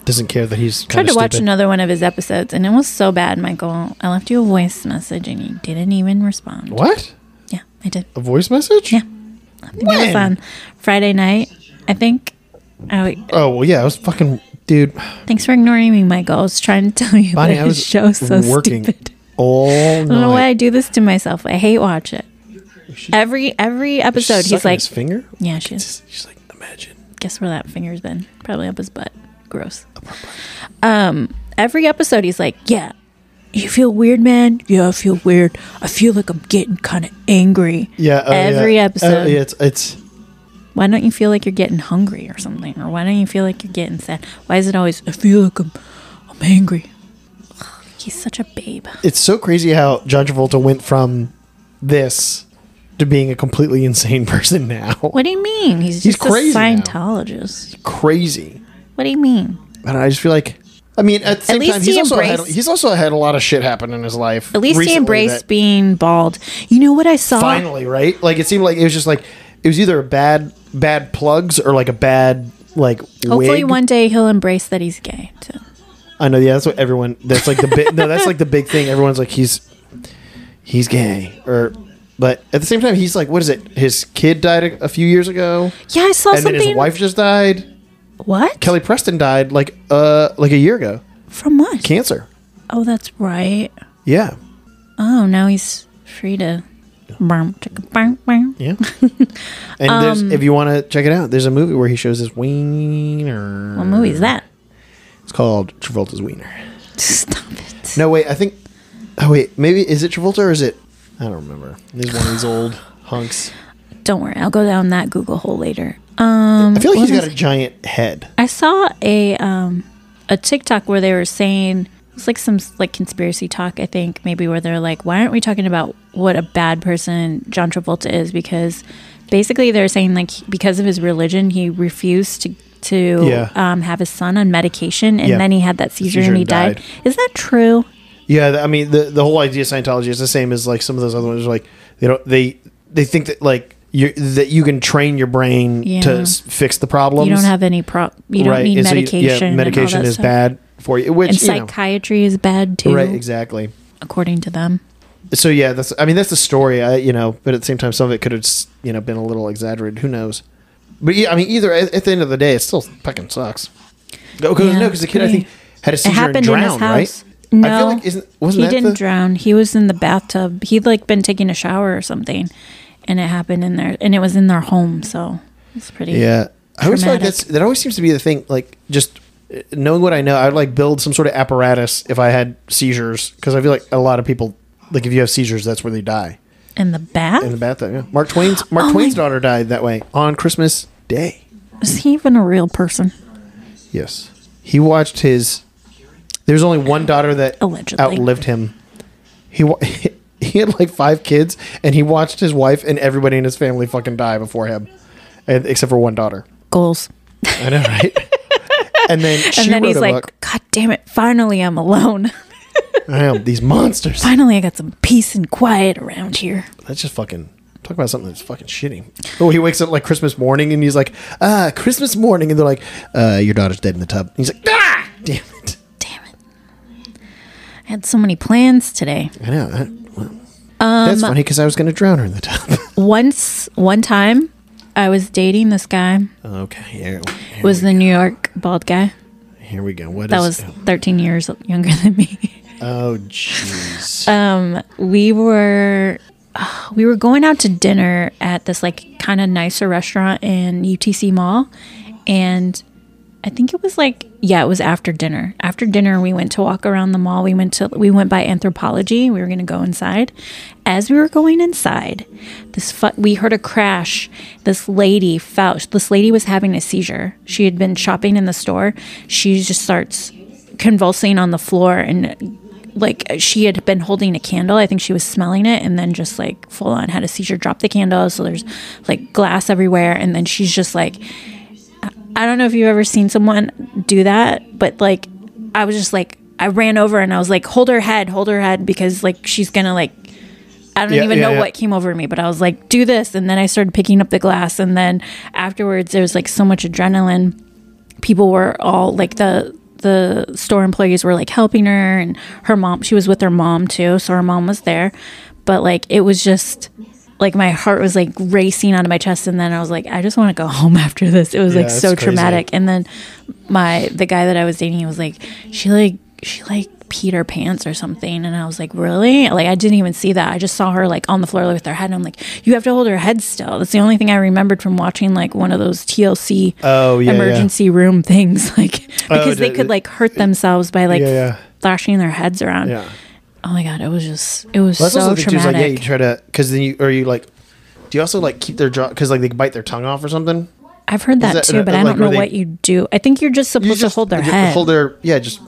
Doesn't care that he's tried to stupid. Watch another one of his episodes and it was so bad, Michael. I left you a voice message and you didn't even respond. What? Yeah, I did. A voice message? Yeah. I think when? It was on Friday night, I think. I, oh, well, yeah, I was fucking, dude. Thanks for ignoring me, Michael. I was trying to tell you Bonnie, that this show's so working stupid. All night. I don't know why I do this to myself. I hate watch it. She, every every episode, he's like... His finger? Yeah, she is. She's like, imagine. Guess where that finger's been. Probably up his butt. Gross. Up her butt. Um, every episode, he's like, yeah, you feel weird, man? Yeah, I feel weird. I feel like I'm getting kind of angry. Yeah. Oh, every yeah. episode. Oh, yeah, it's, it's. Why don't you feel like you're getting hungry or something? Or why don't you feel like you're getting sad? Why is it always, I feel like I'm, I'm angry? Ugh, he's such a babe. It's so crazy how John Travolta went from this to being a completely insane person now. What do you mean? He's just he's crazy a Scientologist. Crazy. What do you mean? I don't know. I just feel like... I mean, at the same time, he's, he also had, he's also had a lot of shit happen in his life. At least he embraced being bald. You know what I saw? Finally, right? Like, it seemed like it was just like, it was either a bad, bad plugs or like a bad, like, hopefully wig. One day he'll embrace that he's gay, too. I know, yeah, that's what everyone, that's like the big, no, that's like the big thing. Everyone's like, he's, he's gay. Or, but at the same time, he's like, what is it? His kid died a, a few years ago. Yeah, I saw and something. And then his wife just died. What? Kelly Preston died like uh like a year ago. From what? Cancer. Oh, that's right. Yeah. Oh, now he's free to. Yeah. And um, there's, if you want to check it out, there's a movie where he shows his wiener. What movie is that? It's called Travolta's Wiener. Stop it. No, wait. I think. Oh wait, maybe is it Travolta or is it? I don't remember. There's one of these old hunks. Don't worry, I'll go down that Google hole later. Um, I feel like he's got a giant head. I saw a um, a TikTok where they were saying it's like some like conspiracy talk. I think maybe where they're like, why aren't we talking about what a bad person John Travolta is? Because basically they're saying like because of his religion, he refused to to yeah. um, have his son on medication, and yeah. then he had that seizure, seizure and he died. died. Is that true? Yeah, I mean the the whole idea of Scientology is the same as like some of those other ones. Like they don't they they think that like. You, that you can train your brain yeah. to s- fix the problems. You don't have any pro. You don't right. need and medication. So you, yeah, medication is stuff. Bad for you. Which, and psychiatry you know. Is bad too. Right, exactly. According to them. So yeah, that's. I mean, that's the story. I, you know, but at the same time, some of it could have, you know, been a little exaggerated. Who knows? But yeah, I mean, either at, at the end of the day, it still fucking sucks. No, because yeah, no, the kid I think had a seizure and drowned, right? No, I feel like, isn't, wasn't he didn't the- drown. He was in the bathtub. He'd like been taking a shower or something. And it happened in their, and it was in their home, so it's pretty. Yeah, traumatic. I always feel like that's that always seems to be the thing. Like just knowing what I know, I'd like build some sort of apparatus if I had seizures, because I feel like a lot of people, like if you have seizures, that's where they die. In the bath? In the bathtub, yeah. Mark Twain's, Mark oh Twain's daughter died that way on Christmas Day. Is he even a real person? Yes. He watched his... There's only one daughter that allegedly outlived him. He he had like five kids, and he watched his wife and everybody in his family fucking die before him, and, except for one daughter. Goals. I know, right? And then she and then wrote he's a like, book. God damn it! Finally, I'm alone. I am these monsters. Finally, I got some peace and quiet around here. That's just fucking. Talk about something that's fucking shitty. Oh, he wakes up like Christmas morning, and he's like, ah, Christmas morning, and they're like, uh, your daughter's dead in the tub. And he's like, ah, damn it. I had so many plans today. I know. That, well, um, that's funny because I was going to drown her in the tub. once, one time, I was dating this guy. Okay. Here, here was the go. New York bald guy. Here we go. What that is, was thirteen years younger than me. Oh, jeez. um, we were uh, we were going out to dinner at this like kind of nicer restaurant in U T C Mall, and I think it was like, yeah, it was after dinner. After dinner, we went to walk around the mall. We went to, we went by Anthropologie. We were going to go inside. As we were going inside, this fu- we heard a crash. This lady fell. This lady was having a seizure. She had been shopping in the store. She just starts convulsing on the floor, and like she had been holding a candle. I think she was smelling it, and then just like full on had a seizure, dropped the candle. So there's like glass everywhere, and then she's just like, I don't know if you've ever seen someone do that, but like I was just like, I ran over and I was like, hold her head, hold her head, because like she's gonna like, I don't yeah, even yeah, know yeah. what came over me, but I was like, do this. And then I started picking up the glass, and then afterwards there was like so much adrenaline. People were all like, the the store employees were like helping her, and her mom, she was with her mom too, so her mom was there, but like it was just like my heart was like racing out of my chest, and then I was like, I just want to go home after this. It was yeah, like so crazy. Traumatic. And then my the guy that I was dating, he was like, she like she like peed her pants or something, and I was like, really? Like I didn't even see that. I just saw her like on the floor with her head, and I'm like, you have to hold her head still. That's the only thing I remembered from watching like one of those T L C oh, yeah, emergency yeah. room things, like because oh, they d- could like hurt themselves by like yeah, yeah. flashing their heads around. Yeah. Oh my god! It was just it was well, so traumatic. Like, yeah, you try to because then you or you like. Do you also like keep their jaw because like they bite their tongue off or something? I've heard that, that too, but uh, I don't like, know they, what you do. I think you're just supposed you just, to hold their head. Hold their yeah, just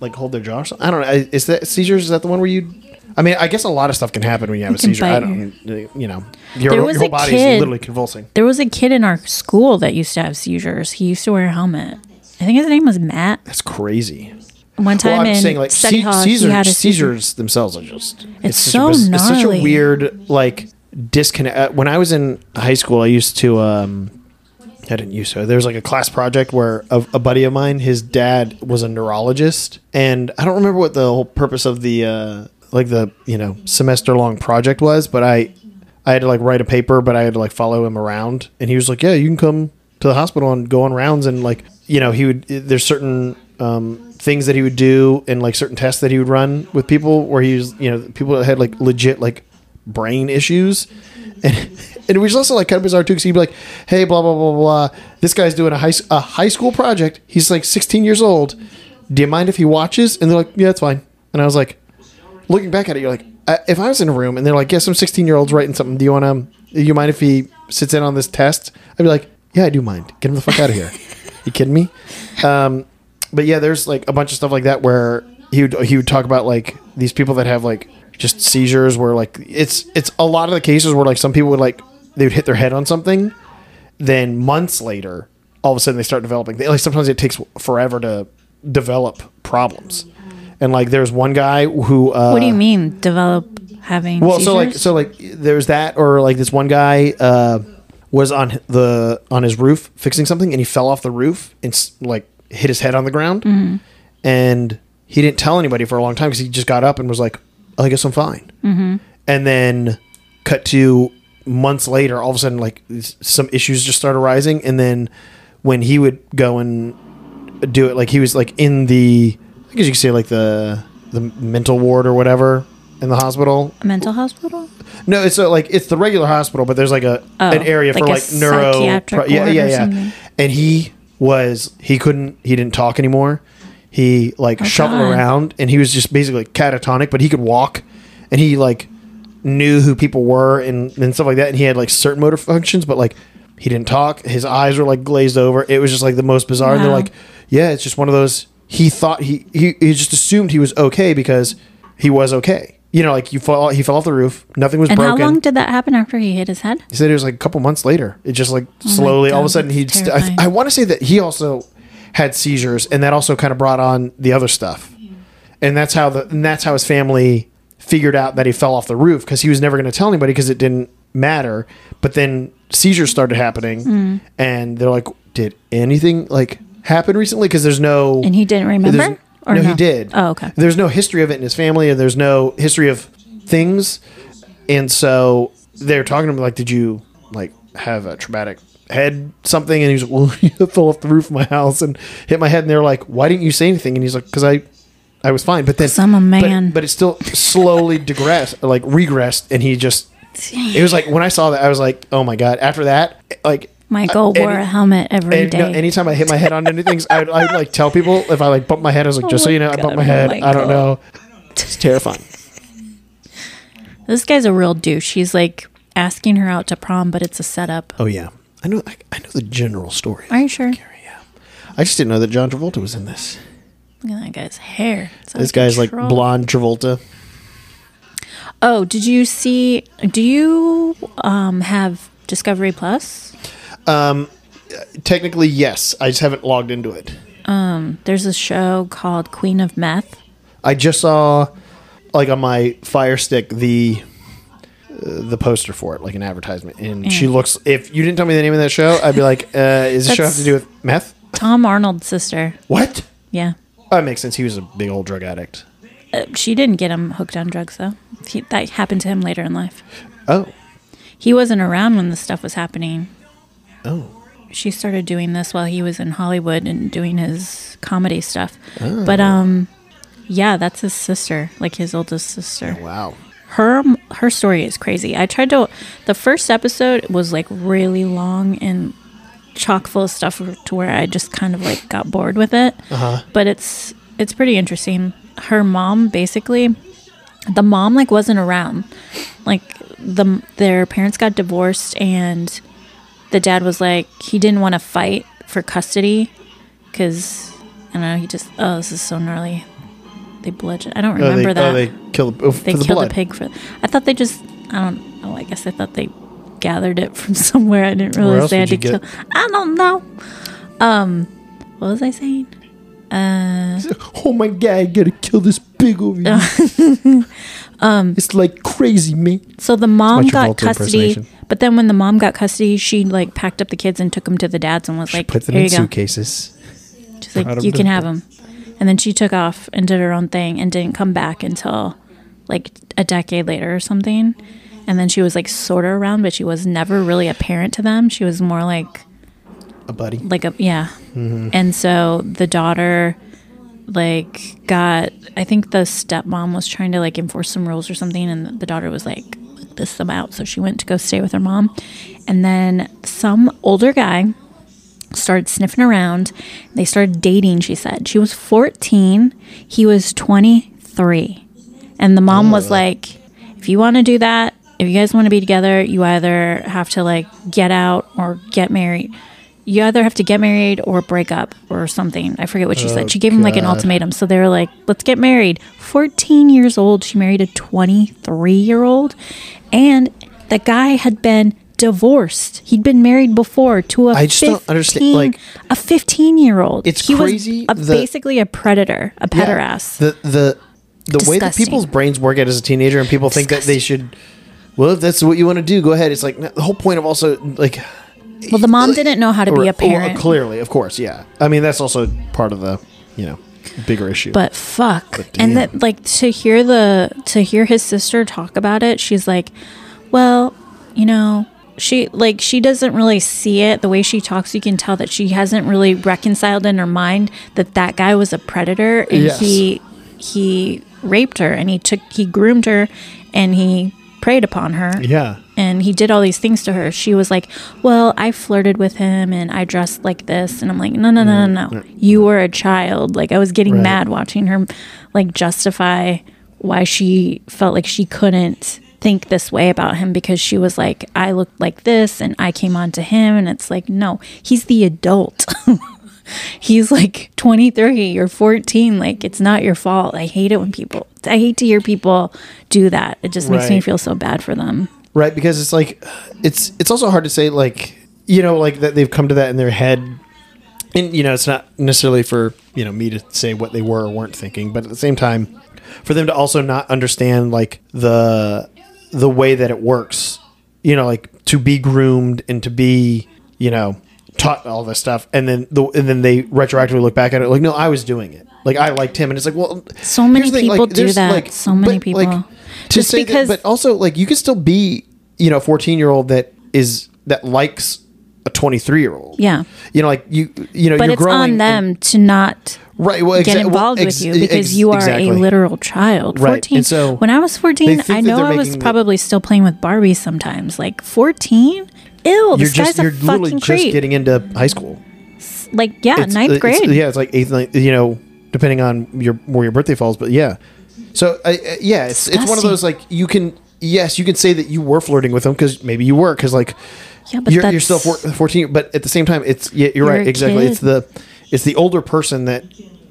like hold their jaw. Or something. I don't know. Is that seizures? Is that the one where you? I mean, I guess a lot of stuff can happen when you have you a seizure. I don't. You know, your, your whole body is literally convulsing. There was a kid in our school that used to have seizures. He used to wear a helmet. I think his name was Matt. That's crazy. One time well, I'm in saying, like, study hall, Caesar, he had a seizures seizure. Themselves are just... It's, it's so a, gnarly. It's such a weird, like, disconnect. When I was in high school, I used to... Um, I didn't used to. There was, like, a class project where a, a buddy of mine, his dad was a neurologist. And I don't remember what the whole purpose of the, uh, like, the, you know, semester-long project was. But I, I had to, like, write a paper, but I had to, like, follow him around. And he was like, yeah, you can come to the hospital and go on rounds. And, like, you know, he would... There's certain... Um, things that he would do and like certain tests that he would run with people where he was, you know, people that had like legit like brain issues. And, and it was also like kind of bizarre too, because he'd be like, hey, blah, blah, blah, blah. This guy's doing a high, a high school project. He's like sixteen years old. Do you mind if he watches? And they're like, yeah, that's fine. And I was like, looking back at it, you're like, I, if I was in a room and they're like, yeah, some sixteen year old's writing something. Do you want um, you mind if he sits in on this test? I'd be like, yeah, I do mind. Get him the fuck out of here. You kidding me? Um, But yeah, there's like a bunch of stuff like that where he would he would talk about like these people that have like just seizures where like it's it's a lot of the cases where like some people would like they would hit their head on something, then months later, all of a sudden they start developing. They, like sometimes it takes forever to develop problems, and like there's one guy who. Uh, what do you mean develop having? Well, seizures? so like so like there's that or like this one guy. Uh, was on the on his roof fixing something and he fell off the roof and like. Hit his head on the ground mm-hmm. and he didn't tell anybody for a long time because he just got up and was like, oh, I guess I'm fine. Mm-hmm. And then cut to months later, all of a sudden like some issues just started rising. And then when he would go and do it, like he was like in the, I guess you could say like the, the mental ward or whatever in the hospital. A mental hospital? No, it's a, like, it's the regular hospital, but there's like a, oh, an area like for like neuro. Psychiatric pro- yeah, yeah, yeah. Something. And he, was he couldn't he didn't talk anymore. He like oh, shuffled God. around and he was just basically catatonic, but he could walk and he like knew who people were and, and stuff like that. And he had like certain motor functions, but like he didn't talk. His eyes were like glazed over. It was just like the most bizarre. Wow. And they're like, yeah, it's just one of those. He thought he, he, he just assumed he was okay because he was okay. You know, like you fall, he fell off the roof. Nothing was and broken. And how long did that happen after he hit his head? He said it was like a couple months later. It just like oh slowly, God, all of a sudden he'd, st- I, th- I want to say that he also had seizures and that also kind of brought on the other stuff. Yeah. And that's how the, and that's how his family figured out that he fell off the roof because he was never going to tell anybody because it didn't matter. But then seizures started happening mm. and they're like, did anything like happen recently? Because there's no. And he didn't remember? Or no, no, he did. Oh, okay. There's no history of it in his family, and there's no history of things. And so they're talking to him like, did you like have a traumatic head something? And he's like, well, I fell off the roof of my house and hit my head. And they're like, why didn't you say anything? And he's like, because I, I was fine. But then I'm a man. But, but it still slowly digressed, like regressed. And he just, it was like, when I saw that, I was like, oh my God. After that, like. Michael uh, wore any, a helmet every and, day. No, anytime I hit my head on anything, I would, I would like tell people if I like bump my head. I was like, just oh so you know, God, I bumped my head. Michael. I don't know. It's terrifying. This guy's a real douche. He's like asking her out to prom, but it's a setup. Oh yeah, I know. I, I know the general story. Are you sure? Carrie, yeah. I just didn't know that John Travolta was in this. Look at that guy's hair. This guy's like blonde Travolta. Oh, did you see? Do you um, have Discovery Plus? Um, technically, yes. I just haven't logged into it. Um, there's a show called Queen of Meth. I just saw, like, on my Fire Stick, the uh, the poster for it, like an advertisement. And yeah. She looks, if you didn't tell me the name of that show, I'd be like, uh, is the show have to do with meth? Tom Arnold's sister. What? Yeah. Oh, that makes sense. He was a big old drug addict. Uh, she didn't get him hooked on drugs, though. He, that happened to him later in life. Oh. He wasn't around when this stuff was happening. Oh. She started doing this while he was in Hollywood and doing his comedy stuff. Oh. But um yeah, that's his sister, like his oldest sister. Oh, wow. Her her story is crazy. I tried to the first episode was like really long and chock full of stuff to where I just kind of like got bored with it. Uh-huh. But it's it's pretty interesting. Her mom basically the mom like wasn't around. Like the their parents got divorced and the dad was like, he didn't want to fight for custody because, I don't know, he just, oh, this is so gnarly. They bludgeon. I don't remember oh, they, that. Oh, they killed oh, they the, kill the pig for, I thought they just, I don't know, I guess I thought they gathered it from somewhere. I didn't realize they had to kill. Get? I don't know. Um, what was I saying? Uh, oh my God, I gotta kill this pig over here. Um, it's like crazy, man. So the mom got custody, but then when the mom got custody, she like packed up the kids and took them to the dad's and was she like, put them in suitcases. She's like, you can have them. And then she took off and did her own thing and didn't come back until like a decade later or something. And then she was like sort of around, but she was never really a parent to them. She was more like a buddy, like a, yeah. Mm-hmm. And so the daughter like got I think the stepmom was trying to like enforce some rules or something and the daughter was like this them out, so she went to go stay with her mom and then some older guy started sniffing around. They started dating. She said she was fourteen, he was twenty-three, and the mom was like, if you want to do that, if you guys want to be together, you either have to like get out or get married. You either have to get married or break up or something. I forget what she oh, said. She gave him God. like an ultimatum. So they were like, let's get married. fourteen years old. She married a twenty-three-year-old. And the guy had been divorced. He'd been married before to a I just fifteen, don't understand. Like, a fifteen-year-old. It's he crazy. He was a, the, basically a predator, a pederast. Yeah, the the, the Disgusting. way that people's brains work out as a teenager and people Disgusting. think that they should, well, if that's what you want to do, go ahead. It's like the whole point of also, like... Well, the mom didn't know how to or, be a parent. Or, clearly, of course, yeah. I mean, that's also part of the, you know, bigger issue. But fuck, but and that like to hear the to hear his sister talk about it, she's like, well, you know, she like she doesn't really see it the way she talks. You can tell that she hasn't really reconciled in her mind that that guy was a predator and yes. he he raped her and he took he groomed her and he preyed upon her. Yeah. And he did all these things to her. She was like, well, I flirted with him and I dressed like this. And I'm like, no, no, no, no, no. You were a child. Like I was getting right. mad watching her like justify why she felt like she couldn't think this way about him because she was like, I looked like this and I came on to him. And it's like, no, he's the adult. He's like twenty-three, you're fourteen. Like, it's not your fault. I hate it when people, I hate to hear people do that. It just right. makes me feel so bad for them. Right. Because it's like, it's, it's also hard to say, like, you know, like that they've come to that in their head. And, you know, it's not necessarily for, you know, me to say what they were or weren't thinking, but at the same time, for them to also not understand like the, the way that it works, you know, like to be groomed and to be, you know, taught all this stuff, and then the, and then they retroactively look back at it like, no, I was doing it. Like, I liked him, and it's like, well, so many people like, do that. Like, so many but, people. Like, to Just say because, that, but also like you can still be, you know, a fourteen year old that is that likes a twenty-three year old. Yeah, you know, like you, you know, but you're it's growing on them and, to not right well, exa- get involved well, ex- with you because ex- you are exactly. a literal child. Right. fourteen. And so when I was fourteen, I know I was the, probably still playing with Barbies sometimes. Like fourteen. Ew, this you're just, guy's a you're fucking literally just creep. Getting into high school. Like, yeah, it's, ninth it's, grade. Yeah, it's like eighth, ninth, you know, depending on your where your birthday falls. But yeah. So, uh, yeah, it's disgusting. It's one of those, like, you can, yes, you can say that you were flirting with them because maybe you were because, like, yeah, but you're, you're still fourteen. But at the same time, it's, yeah, you're, you're right, exactly. Kid. It's the it's the older person that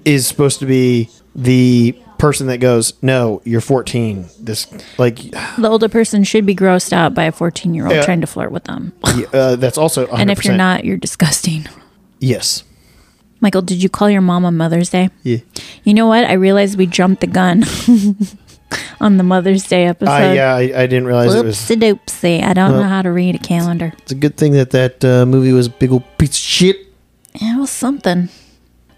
is supposed to be the person that goes, no, you're fourteen. This like the older person should be grossed out by a fourteen year old uh, trying to flirt with them. Yeah, uh, that's also one hundred percent. And if you're not, you're disgusting. Yes. Michael, did you call your mom on Mother's Day? Yeah. You know what? I realized we jumped the gun on the Mother's Day episode. Uh, yeah, I, I didn't realize it was. Oopsie-doopsie. I don't well, know how to read a calendar. It's a good thing that that uh, movie was a big old piece of shit. Yeah, it was something.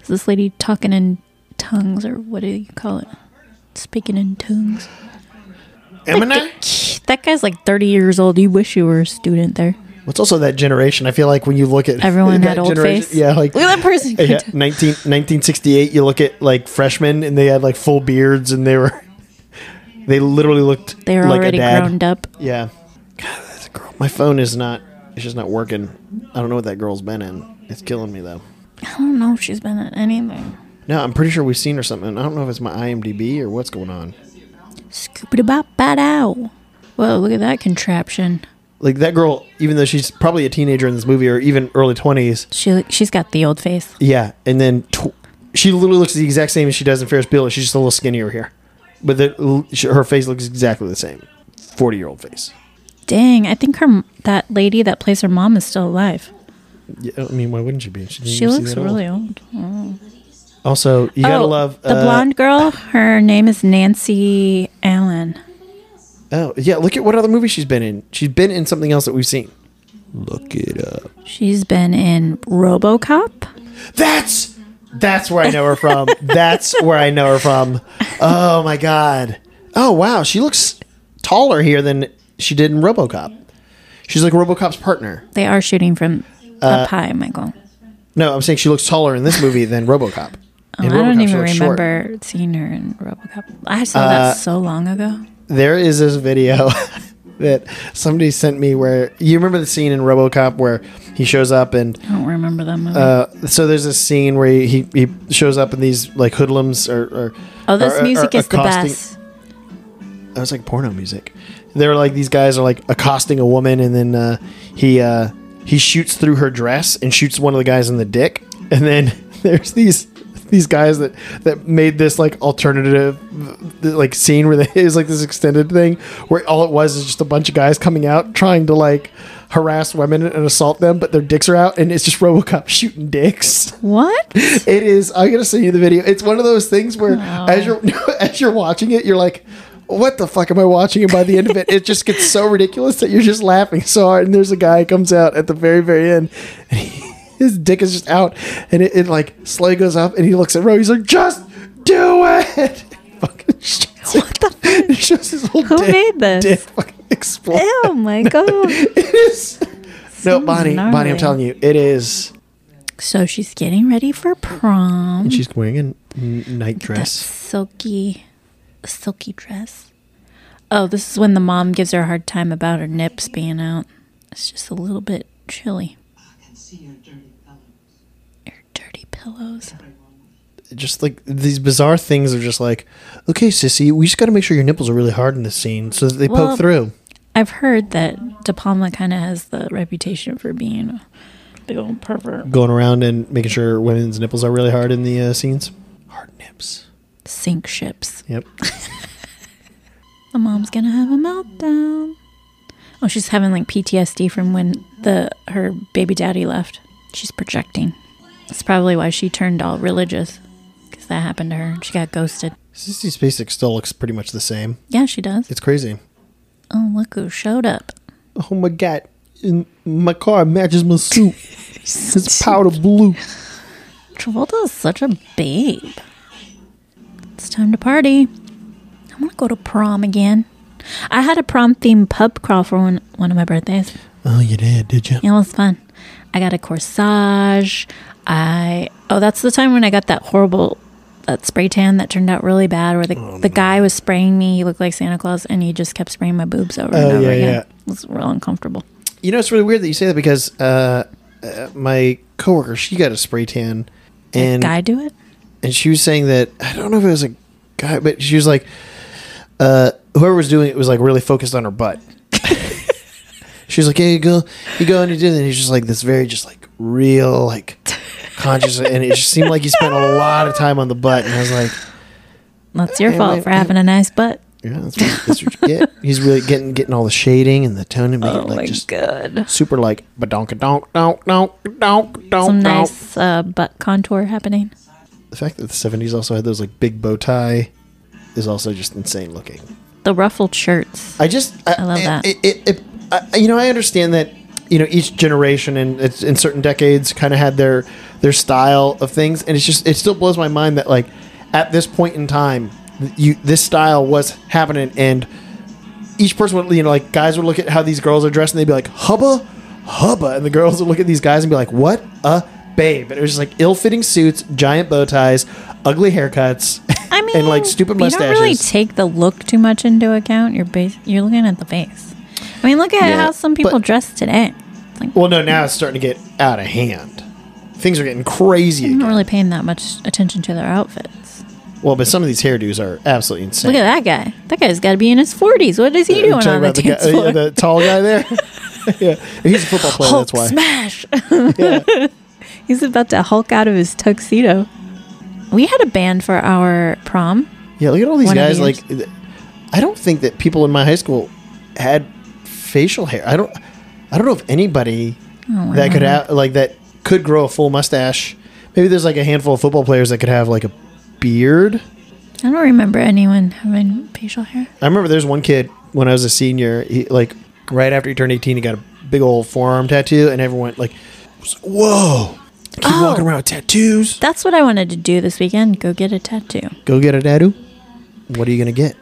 Is this lady talking in tongues, or what do you call it? Speaking in tongues. Am I? That guy's like thirty years old. You wish you were a student there. Well, it's also that generation. I feel like when you look at everyone that had old face. Yeah, like look at that person. Yeah, nineteen sixty-eight. You look at like freshmen, and they had like full beards, and they were they literally looked. They were like already a dad. Grown up. Yeah. God, that's a girl. My phone is not. It's just not working. I don't know what that girl's been in. It's killing me though. I don't know if she's been in anything. No, I'm pretty sure we've seen her something. I don't know if it's my I M D B or what's going on. Scoop-a-da-bop-ba-dow. Whoa, look at that contraption. Like that girl, even though she's probably a teenager in this movie or even early twenties. She, she's got the old face. Yeah, and then tw- she literally looks the exact same as she does in Ferris Bueller. She's just a little skinnier here. But the, her face looks exactly the same. forty-year-old face. Dang, I think her that lady that plays her mom is still alive. Yeah, I mean, why wouldn't she be? She, she looks really old. old. Oh. Also, you gotta oh, love... Uh, the blonde girl, her name is Nancy Allen. Oh, yeah, look at what other movie she's been in. She's been in something else that we've seen. Look it up. She's been in RoboCop. That's that's where I know her from. That's where I know her from. Oh, my God. Oh, wow, she looks taller here than she did in RoboCop. She's like RoboCop's partner. They are shooting from up uh, high, Michael. No, I'm saying she looks taller in this movie than RoboCop. Oh, I don't even remember short. seeing her in RoboCop. I saw uh, that so long ago. There is this video that somebody sent me where you remember the scene in RoboCop where he shows up and I don't remember that movie. Uh, so there's this scene where he, he shows up in these like hoodlums or, or oh, this or, music or, is accosting. The best. That was like porno music. They were like these guys are like accosting a woman, and then uh, he uh, he shoots through her dress and shoots one of the guys in the dick, and then there's these. These guys that, that made this like alternative like scene where they, it was like this extended thing where all it was is just a bunch of guys coming out trying to like harass women and assault them, but their dicks are out and it's just RoboCop shooting dicks. What? It is. I'm gonna send you the video. It's one of those things where no. as you're as you're watching it, you're like, what the fuck am I watching? And by the end of it, it just gets so ridiculous that you're just laughing so hard. And there's a guy who comes out at the very very end. And he, his dick is just out, and it, it like Slay goes up, and he looks at Ro. He's like, "Just do it!" Fucking shit! What the? It shows his whole Who dick, made this? Dick fucking explode. Oh my god! It is. Seems no, Bonnie, gnarly. Bonnie, I'm telling you, it is. So she's getting ready for prom, and she's wearing a n- night dress, that silky, silky dress. Oh, this is when the mom gives her a hard time about her nips being out. It's just a little bit chilly. Your dirty pillows. just like these bizarre things are just like, okay, Sissy, we just got to make sure your nipples are really hard in this scene so that they well, poke through. I've heard that De Palma kind of has the reputation for being a big old pervert. Going around and making sure women's nipples are really hard in the uh, scenes. Hard nips. Sink ships. Yep. The mom's going to have a meltdown. Oh, she's having like P T S D from when the her baby daddy left. She's projecting. That's probably why she turned all religious, because that happened to her. She got ghosted. Sissy Spacek still looks pretty much the same. Yeah, she does. It's crazy. Oh, look who showed up. Oh, my God. In my car matches my suit. It's powder blue. Travolta is such a babe. It's time to party. I want to go to prom again. I had a prom-themed pub crawl for one, one of my birthdays. Oh, you did, did you? Yeah, it was fun. I got a corsage. I Oh, that's the time when I got that horrible that spray tan that turned out really bad, where the, oh, the no. guy was spraying me. He looked like Santa Claus, and he just kept spraying my boobs over oh, and over yeah, again. Yeah. It was real uncomfortable. You know, it's really weird that you say that, because uh, uh, my coworker, she got a spray tan. And, did a guy do it? And she was saying that, I don't know if it was a guy, but she was like, uh, whoever was doing it was like really focused on her butt. She was like, yeah, you go, you go, and you do it. And he's just like this very, just like real, like conscious. And it just seemed like he spent a lot of time on the butt. And I was like, that's your hey, fault hey, for hey, having hey. a nice butt. Yeah, that's what, that's what you get. He's really getting getting all the shading and the tone and making oh like my just God. super like badonk donk donk donk donk donk. Some nice uh, butt contour happening. The fact that the seventies also had those like big bow tie is also just insane looking. The ruffled shirts. I just I, I love it, that. It, it, it, I, you know, I understand that you know each generation and in certain decades kind of had their their style of things, and it's just it still blows my mind that like at this point in time. You, this style was happening, and each person would, you know, like guys would look at how these girls are dressed, and they'd be like, "Hubba, hubba," and the girls would look at these guys and be like, "What a babe!" And it was just like ill-fitting suits, giant bow ties, ugly haircuts, I mean, and like stupid mustaches. You don't really take the look too much into account. You're bas- you're looking at the face. I mean, look at yeah, how some people but, dress today. It's like, well, no, now it's starting to get out of hand. Things are getting crazy. I'm not really paying that much attention to their outfits. Well, but some of these hairdos are absolutely insane. Look at that guy. That guy's got to be in his forties. What is he uh, doing on the dance guy, floor? Uh, yeah, the tall guy there? Yeah. He's a football player, Hulk that's why. Smash! Yeah. He's about to Hulk out of his tuxedo. We had a band for our prom. Yeah, look at all these One guys. Like, I don't think that people in my high school had facial hair. I don't I don't know if anybody oh, that could have, like that could grow a full mustache. Maybe there's like a handful of football players that could have like a beard. I don't remember anyone having facial hair. I remember there's one kid when I was a senior, he, like right after he turned eighteen, he got a big old forearm tattoo, and everyone like, whoa, keep oh, walking around with tattoos. That's what I wanted to do this weekend. Go get a tattoo. Go get a tattoo? What are you going to get?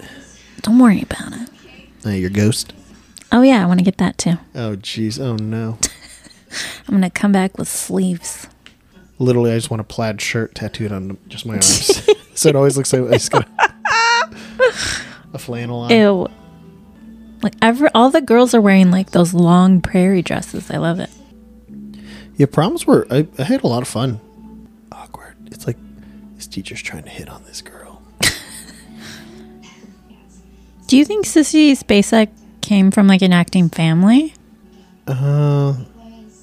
Don't worry about it. Uh, your ghost? Oh, yeah, I want to get that too. Oh, jeez. Oh, no. I'm going to come back with sleeves. Literally, I just want a plaid shirt tattooed on just my arms. So it always looks like I just got a flannel on. Ew. Like, every, all the girls are wearing, like, those long prairie dresses. I love it. Yeah, proms were... I, I had a lot of fun. Awkward. It's like this teacher's trying to hit on this girl. Do you think Sissy Spacek came from, like, an acting family? Uh...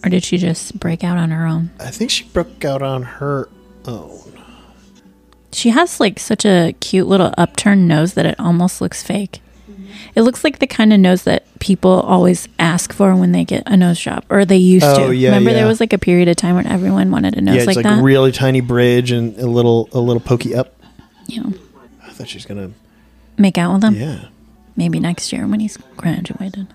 Or did she just break out on her own? I think she broke out on her own. She has like such a cute little upturned nose that it almost looks fake. It looks like the kind of nose that people always ask for when they get a nose job, or they used oh, to. Yeah, Remember, yeah. There was like a period of time when everyone wanted a nose yeah, it's like, like that. Yeah, like really tiny bridge and a little a little pokey up. Yeah. I thought she was gonna make out with him. Yeah. Maybe next year when he's graduated.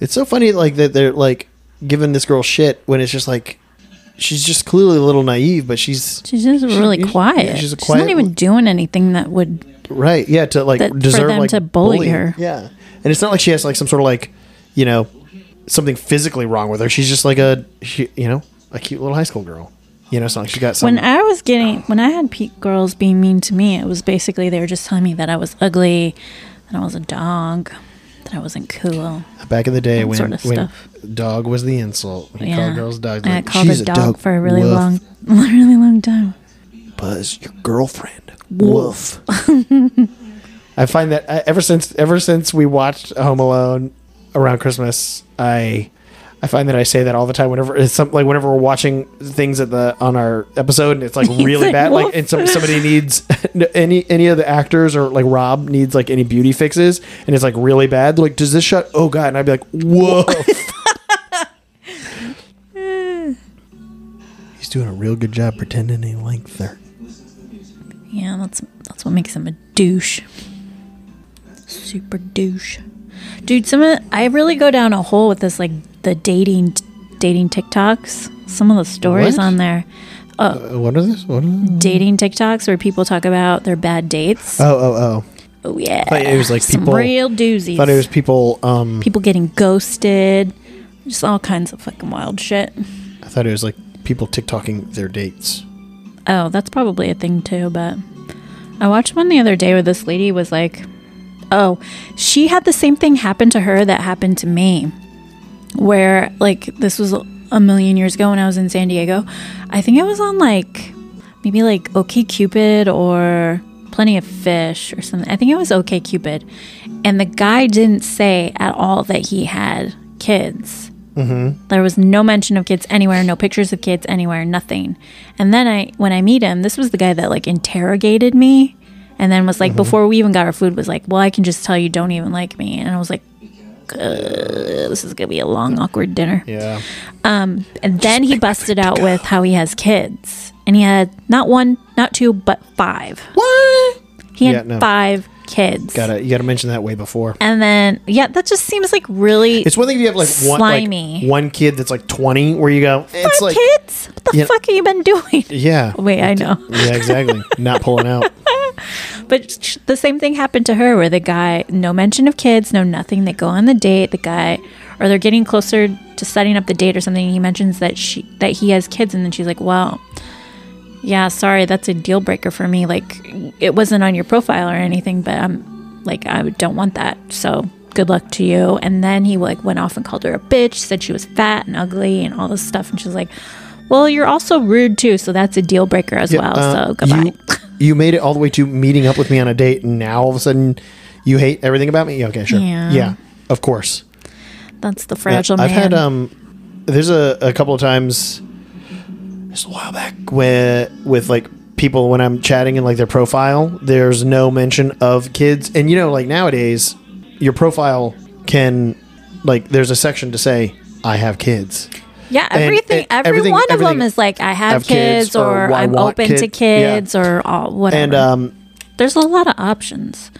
It's so funny, like that they're like. Giving this girl shit when it's just like she's just clearly a little naive, but she's she's just really she, quiet. Yeah, she's, a quiet. She's not even doing anything that would right, yeah, to like that, deserve for them like, to bully, bully her. Yeah, and it's not like she has like some sort of like you know something physically wrong with her. She's just like a she, you know a cute little high school girl. You know, it's not like she got something. When I was getting when I had peak girls being mean to me, it was basically they were just telling me that I was ugly, that I was a dog. That I wasn't cool. Back in the day when, sort of when dog was the insult. When you yeah. called girls dogs. Like, I called a dog, a dog for a really woof. long really long time. Buzz, your girlfriend. Woof. I find that I, ever since ever since we watched Home Alone around Christmas, I I find that I say that all the time. Whenever it's some, like whenever we're watching things at the on our episode, and it's like really like, bad. Woof. Like, and some, somebody needs any any of the actors, or like Rob needs like any beauty fixes, and it's like really bad. They're like, does this shot? Oh God! And I'd be like, woof. He's doing a real good job pretending he likes her. Yeah, that's that's what makes him a douche. Super douche. Dude, some of the, I really go down a hole with this, like the dating dating TikToks. Some of the stories what? on there. Oh, uh, what are this? What are this? Dating TikToks where people talk about their bad dates. Oh, oh, oh. Oh yeah. I thought it was like some people, real doozies. I thought it was people um people getting ghosted. Just all kinds of fucking wild shit. I thought it was like people TikToking their dates. Oh, that's probably a thing too, but I watched one the other day where this lady was like, oh, she had the same thing happen to her that happened to me, where like this was a million years ago when I was in San Diego. I think I was on like maybe like OkCupid or Plenty of Fish or something. I think it was OkCupid. And the guy didn't say at all that he had kids. Mm-hmm. There was no mention of kids anywhere, no pictures of kids anywhere, nothing. And then I, when I meet him, this was the guy that like interrogated me, and then was like, mm-hmm. before we even got our food, was like, "Well, I can just tell you, don't even like me." And I was like, "This is gonna be a long, awkward dinner." Yeah. Um, and then he busted out with how he has kids, and he had not one, not two, but five. What? He had yeah, no. five. Kids. Gotta you gotta mention that way before. And then yeah, that just seems like really. It's one thing if you have like one slimy. Like one kid that's like twenty, where you go. It's Five like kids. What the fuck know, have you been doing? Yeah. Wait, I know. Yeah, exactly. Not pulling out. But the same thing happened to her, where the guy, no mention of kids, no nothing. They go on the date. The guy, or they're getting closer to setting up the date or something. And he mentions that she that he has kids, and then she's like, "Wow. Yeah, sorry, that's a deal breaker for me. Like, it wasn't on your profile or anything, but I'm like, I don't want that. So good luck to you." And then he like went off and called her a bitch, said she was fat and ugly and all this stuff. And she was like, "Well, you're also rude too. So that's a deal breaker as yeah, well. Uh, so goodbye." You, you made it all the way to meeting up with me on a date, and now all of a sudden you hate everything about me? Okay, sure. Yeah, yeah, of course. That's the fragile yeah, I've man. I've had, um, there's a, a couple of times... a while back with with like people when I'm chatting, and like their profile, there's no mention of kids. And you know, like nowadays your profile can, like, there's a section to say I have kids. Yeah, everything and, and every everything, one of everything, them is like I have, have kids, kids or, or I'm open kid. to kids yeah. or all whatever. And um there's a lot of options.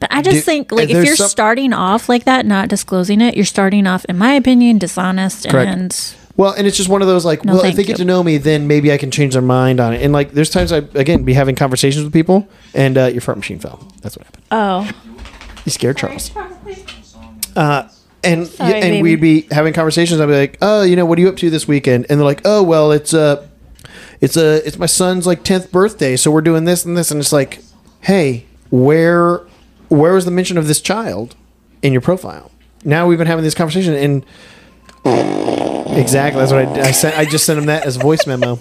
But I just do, think, like, if you're some, starting off like that, not disclosing it, you're starting off, in my opinion, dishonest. Correct. And well, and it's just one of those, like, no, well, if they get you. to know me, then maybe I can change their mind on it. And, like, there's times I, again, be having conversations with people, and uh, your fart machine fell. That's what happened. Oh. You scared Sorry, Charles. Uh, and Sorry, and baby. We'd be having conversations. I'd be like, "Oh, you know, what are you up to this weekend?" And they're like, "Oh, well, it's uh, it's uh, it's my son's, like, tenth birthday, so we're doing this and this." And it's like, hey, where, where was the mention of this child in your profile? Now we've been having this conversation, and... Exactly. That's what I, I sent. I just sent him that as a voice memo.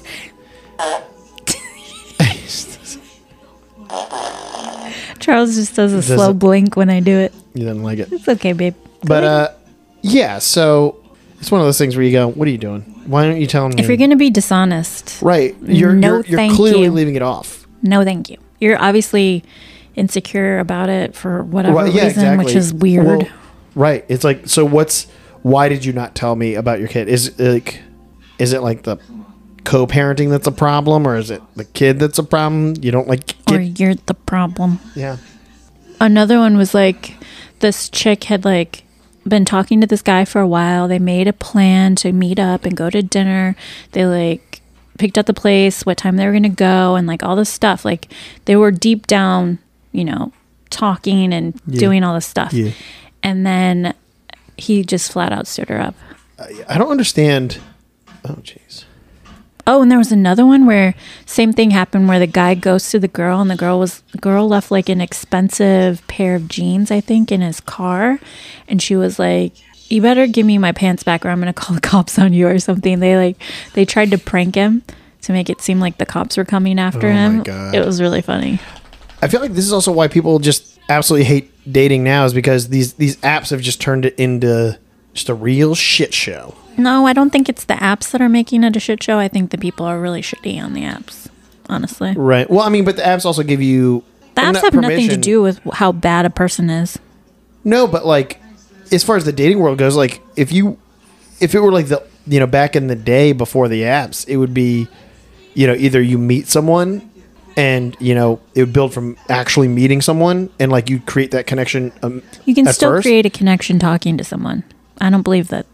Charles just does a does slow it. blink when I do it. He doesn't like it. It's okay, babe. But uh, yeah. So it's one of those things where you go, "What are you doing? Why aren't you telling me?" If you're going to be dishonest, right? You're no, you're, you're thank clearly you. leaving it off. No, thank you. You're obviously insecure about it for whatever well, yeah, reason, exactly. which is weird. Well, right. It's like, so what's. Why did you not tell me about your kid? Is it like, is it like the co-parenting that's a problem, or is it the kid that's a problem? You don't like kid? Or you're the problem. Yeah. Another one was like, this chick had like been talking to this guy for a while. They made a plan to meet up and go to dinner. They like picked out the place, what time they were going to go, and like all this stuff. Like they were deep down, you know, talking and yeah. doing all this stuff. Yeah. And then... he just flat out stood her up. I don't understand. Oh, jeez. Oh, and there was another one where same thing happened, where the guy ghosted the girl, and the girl was the girl left like an expensive pair of jeans, I think, in his car, and she was like, "You better give me my pants back, or I'm gonna call the cops on you," or something. They like they tried to prank him, to make it seem like the cops were coming after oh him. My God. It was really funny. I feel like this is also why people just absolutely hate dating now, is because these, these apps have just turned it into just a real shit show. No, I don't think it's the apps that are making it a shit show. I think the people are really shitty on the apps, honestly. Right. Well, I mean, but the apps also give you... The apps have permission. Nothing to do with how bad a person is. No, but like, as far as the dating world goes, like if you, if it were like the, you know, back in the day before the apps, it would be, you know, either you meet someone and, you know, it would build from actually meeting someone and like you create that connection. Um, you can still first. create a connection talking to someone. I don't believe that.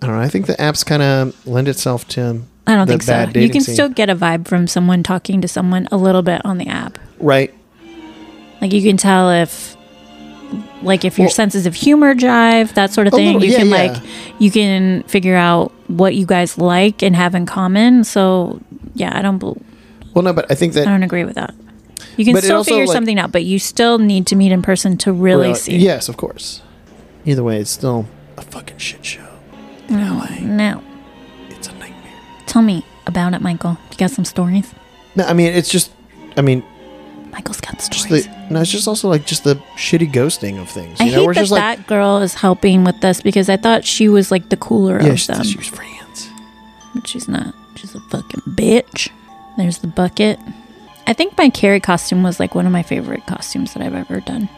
I don't know. I think the apps kind of lend itself to I don't the think bad so. dating You can scene. Still get a vibe from someone talking to someone a little bit on the app. Right. Like you can tell if, like if your well, senses of humor jive, that sort of thing. Little, you yeah, can yeah. like, you can figure out what you guys like and have in common. So yeah, I don't. Well, no, but I think that I don't agree with that. You can still also, figure like, something out, but you still need to meet in person to really well, see. Yes, of course. Either way, it's still a fucking shit show in no, L A. No, it's a nightmare. Tell me about it, Michael. You got some stories? No, I mean it's just, I mean. Michael's got stories. The, no, it's just also like just the shitty ghosting of things. You I know? hate We're that just like, that girl is helping with this because I thought she was like the cooler yeah, of them. Yeah, she was friends. But she's not. She's a fucking bitch. There's the bucket. I think my Carrie costume was like one of my favorite costumes that I've ever done.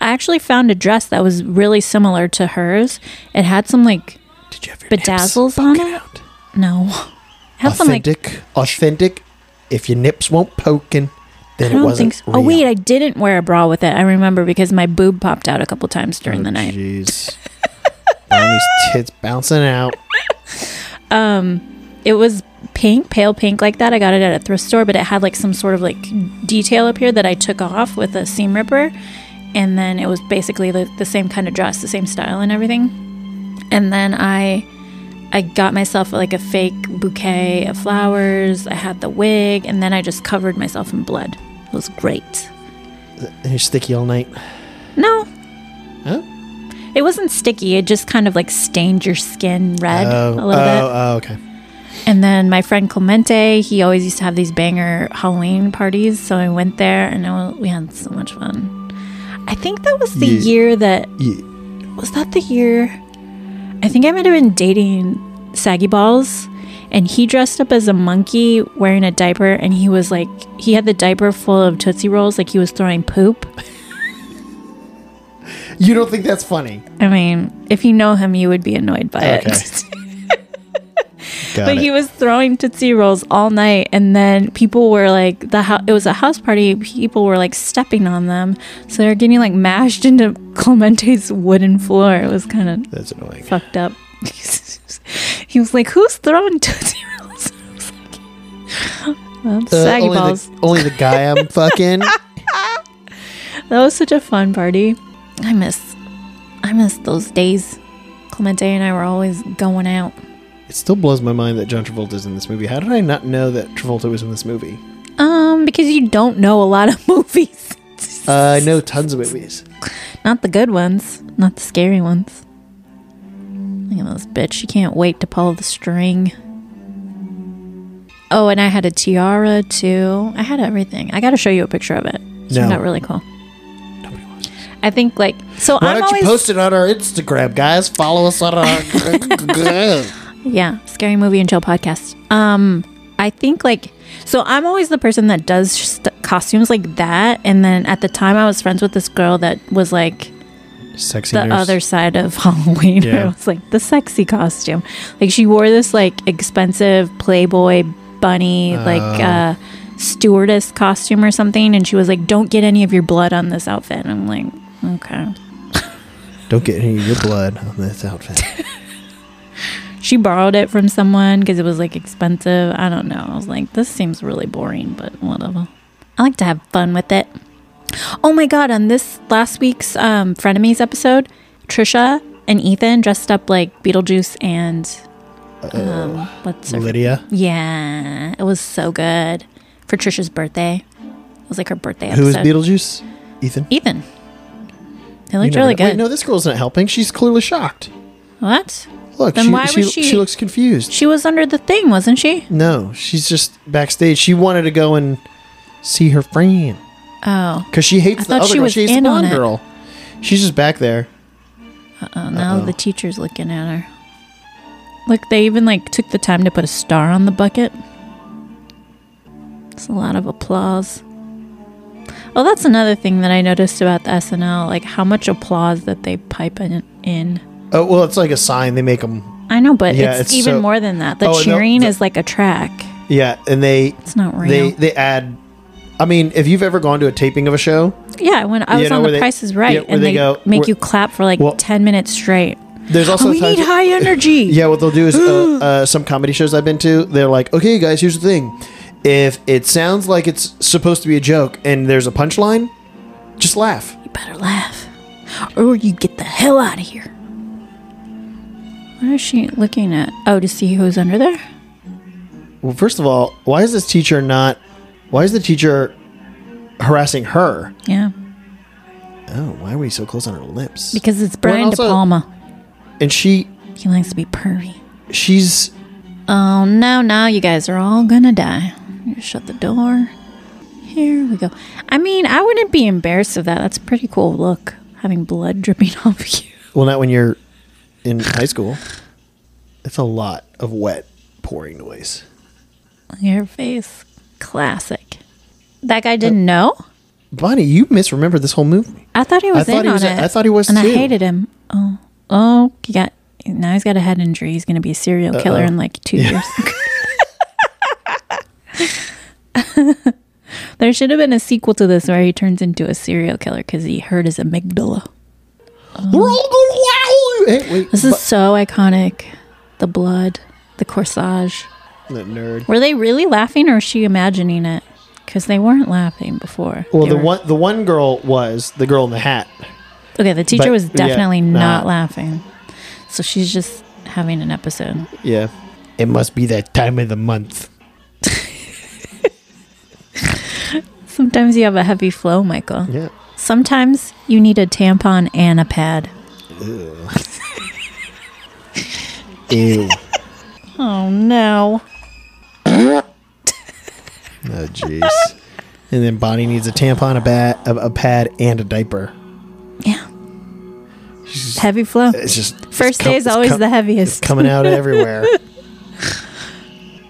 I actually found a dress that was really similar to hers. It had some like Did you have your bedazzles on it. Out? No. It had authentic, some, like, authentic. If your nips won't poking. Then I don't it wasn't think so. Oh, wait, I didn't wear a bra with it. I remember because my boob popped out a couple times during oh, the night. Jeez. These tits bouncing out. Um, it was pink, pale pink like that. I got it at a thrift store, but it had like some sort of like detail up here that I took off with a seam ripper. And then it was basically the, the same kind of dress, the same style and everything. And then I... I got myself like a fake bouquet of flowers. I had the wig, and then I just covered myself in blood. It was great. And you're sticky all night? No. Huh? It wasn't sticky. It just kind of like stained your skin red oh, a little oh, bit. Oh, okay. And then my friend Clemente, he always used to have these banger Halloween parties, so I went there, and I, we had so much fun. I think that was the yeah. year that... Yeah. Was that the year... I think I might have been dating Saggy Balls, and he dressed up as a monkey wearing a diaper, and he was like, he had the diaper full of Tootsie Rolls, like he was throwing poop. You don't think that's funny? I mean, if you know him, you would be annoyed by okay. it. But it. He was throwing Tootsie Rolls all night, and then people were like, the ho- it was a house party, people were like stepping on them, so they were getting like mashed into Clemente's wooden floor. It was kind of that's annoying. Fucked up. He was like, who's throwing Tootsie Rolls? I was like, well, uh, Saggy only Balls. The, only the guy I'm fucking. That was such a fun party. I miss, I miss those days. Clemente and I were always going out. It still blows my mind that John Travolta is in this movie. How did I not know that Travolta was in this movie? Um, because you don't know a lot of movies. uh, I know tons of movies. Not the good ones. Not the scary ones. Look at this bitch. She can't wait to pull the string. Oh, and I had a tiara, too. I had everything. I got to show you a picture of it. It's no. not really cool. I think, like... so. Why I'm don't always... you post it on our Instagram, guys? Follow us on our Instagram. Yeah, Scary Movie and Chill podcast. Um, I think like, so I'm always the person that does st- costumes like that. And then at the time I was friends with this girl that was like sexy the nurse. Other side of Halloween. Yeah. It was like the sexy costume. Like she wore this like expensive Playboy bunny, uh, like uh, stewardess costume or something. And she was like, don't get any of your blood on this outfit. And I'm like, okay. Don't get any of your blood on this outfit. She borrowed it from someone because it was, like, expensive. I don't know. I was like, this seems really boring, but whatever. I like to have fun with it. Oh, my God. On this last week's um, Frenemies episode, Trisha and Ethan dressed up like Beetlejuice and um, what's her Lydia. Yeah. It was so good for Trisha's birthday. It was, like, her birthday episode. Who is Beetlejuice? Ethan? Ethan. They looked really good. Wait, no, this girl's not helping. She's clearly shocked. What? Look, then she, why she, was she, she looks confused. She was under the thing, wasn't she? No, she's just backstage. She wanted to go and see her friend. Oh. Because she hates the other girl. She hates the blonde girl. She's just back there. Uh-oh, now Uh-oh. the teacher's looking at her. Look, they even like took the time to put a star on the bucket. It's a lot of applause. Oh, that's another thing that I noticed about the S N L, like how much applause that they pipe in. in. Oh, well, it's like a sign. They make them. I know, but yeah, it's, it's even so, more than that. The oh, cheering no, the, is like a track. Yeah, and they... It's not real. They, they add... I mean, if you've ever gone to a taping of a show... Yeah, when I was know, on The they, Price is Right, yeah, and they, they go, make you clap for like well, ten minutes straight. There's also oh, we need high energy. Yeah, what they'll do is uh, uh, some comedy shows I've been to, they're like, okay, guys, here's the thing. If it sounds like it's supposed to be a joke and there's a punchline, just laugh. You better laugh. Or you get the hell out of here. What is she looking at? Oh, to see who's under there? Well, first of all, why is this teacher not... Why is the teacher harassing her? Yeah. Oh, why are we so close on her lips? Because it's Brian De Palma. And she... He likes to be pervy. She's... Oh, no, no. You guys are all gonna die. Shut the door. Here we go. I mean, I wouldn't be embarrassed of that. That's a pretty cool look. Having blood dripping off you. Well, not when you're in high school. It's a lot of wet pouring noise. Look at your face. Classic. That guy didn't uh, know? Bonnie, you misremembered this whole movie. I thought he was I in he on was, it. I thought he was and too. And I hated him. Oh. Oh, he got... Now he's got a head injury. He's going to be a serial Uh-oh. killer in like two yeah. years. There should have been a sequel to this where he turns into a serial killer because he hurt his amygdala. Um, We're all going wild. Hey, wait, this is so iconic. The blood, the corsage. That nerd. Were they really laughing or is she imagining it? Because they weren't laughing before. Well, the one, the one girl was the girl in the hat. Okay, the teacher but, was definitely yeah, not nah. laughing. So she's just having an episode. Yeah. It must be that time of the month. Sometimes you have a heavy flow, Michael. Yeah. Sometimes you need a tampon and a pad. Ew. Ew. Oh, no. Oh, jeez. And then Bonnie needs a tampon, a, bat, a, a pad, and a diaper. Yeah. Just, heavy flow. It's just first day is always the heaviest. It's coming out everywhere.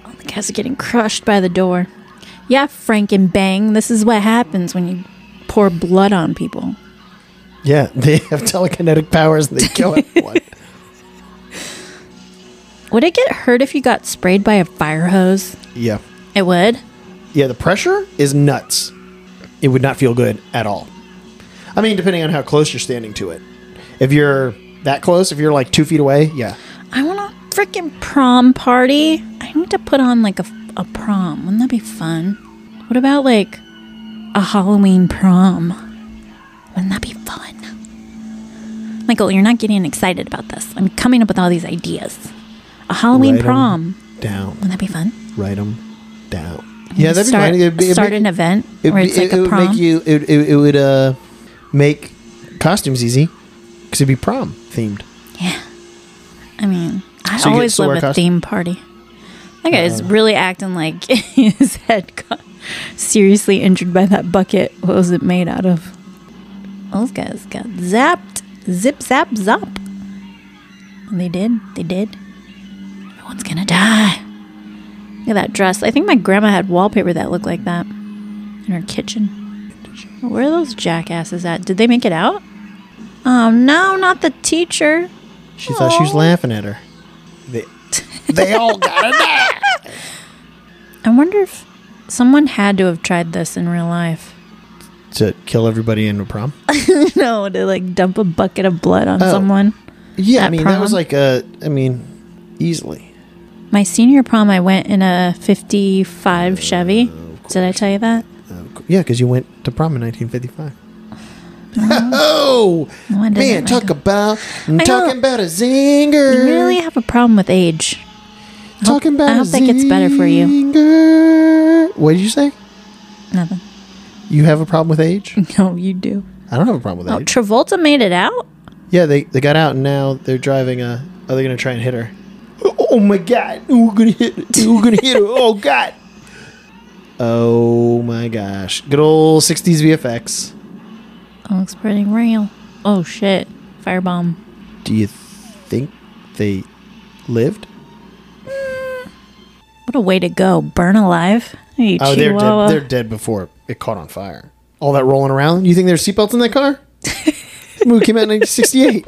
All the guys are getting crushed by the door. Yeah, Frankenbang. This is what happens when you pour blood on people. Yeah, they have telekinetic powers and they kill everyone. Would it get hurt if you got sprayed by a fire hose? Yeah. It would? Yeah, the pressure is nuts. It would not feel good at all. I mean, depending on how close you're standing to it. If you're that close, if you're like two feet away, yeah. I want a freaking prom party. I need to put on like a, a prom. Wouldn't that be fun? What about like a Halloween prom? Wouldn't that be fun? Michael, you're not getting excited about this. I'm coming up with all these ideas. A Halloween Write prom. Down. Wouldn't that be fun? Write them down. And yeah, that'd start, be fun. It'd be, start make, an event it, where it's it, like it a prom. Would make you, it, it, it would uh, make costumes easy. Because it'd be prom themed. Yeah. I mean, I so always love a theme party. That guy uh, is really acting like his head got seriously injured by that bucket. What was it made out of? Those guys got zapped. Zip, zap, zop. And they did. They did. Everyone's going to die. Look at that dress. I think my grandma had wallpaper that looked like that in her kitchen. Where are those jackasses at? Did they make it out? Oh, no, not the teacher. She Aww. Thought she was laughing at her. They, they all gotta die. I wonder if someone had to have tried this in real life. To kill everybody in a prom? No, to like dump a bucket of blood on oh. someone. Yeah, I mean, prom. That was like a, I mean, easily. My senior prom, I went in a fifty-five Chevy. Uh, Did I tell you that? Uh, yeah, because you went to prom in nineteen fifty-five. Oh, no, man, talk about I'm talking about a zinger. You really have a problem with age. Talking about a zinger. I don't think it's better for you. What did you say? Nothing. You have a problem with age? No, you do. I don't have a problem with oh, age. Travolta made it out? Yeah, they, they got out and now they're driving a Are they going to try and hit her? Oh my God. We're going to hit her. We're going to hit her. Oh God. Oh my gosh. Good old sixties V F X. That looks pretty real. Oh shit. Firebomb. Do you think they lived? Mm. What a way to go. Burn alive? Hey, oh, they're dead. They're dead before it caught on fire. All that rolling around? You think there's seatbelts in that car? This movie came out in nineteen sixty-eight.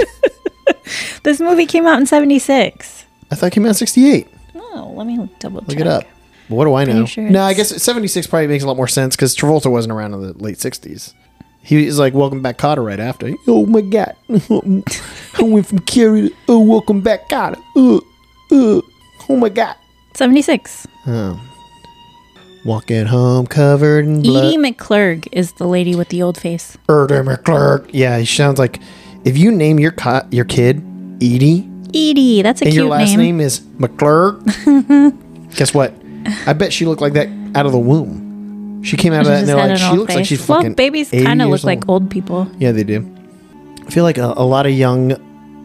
This movie came out in seventy-six. I thought it came out in sixty-eight. No, let me double check. Look it up. What do I know? Sure no, I guess seventy-six probably makes a lot more sense because Travolta wasn't around in the late sixties. He was like, Welcome Back, Kotter, right after. Oh, my God. I went from Carrie to oh, Welcome Back, Kotter. Uh, uh, oh, my God. seventy-six. Oh. Walking home covered in blood. Edie McClurg is the lady with the old face. Edie McClurg. Yeah, she sounds like... If you name your co- your kid Edie... Edie, that's a cute name. And your last name, name is McClurg. Guess what? I bet she looked like that out of the womb. She came out she of that and they're like, she looks face. Like she's fucking well, babies kind of look like old. old people. Yeah, they do. I feel like a, a lot of young,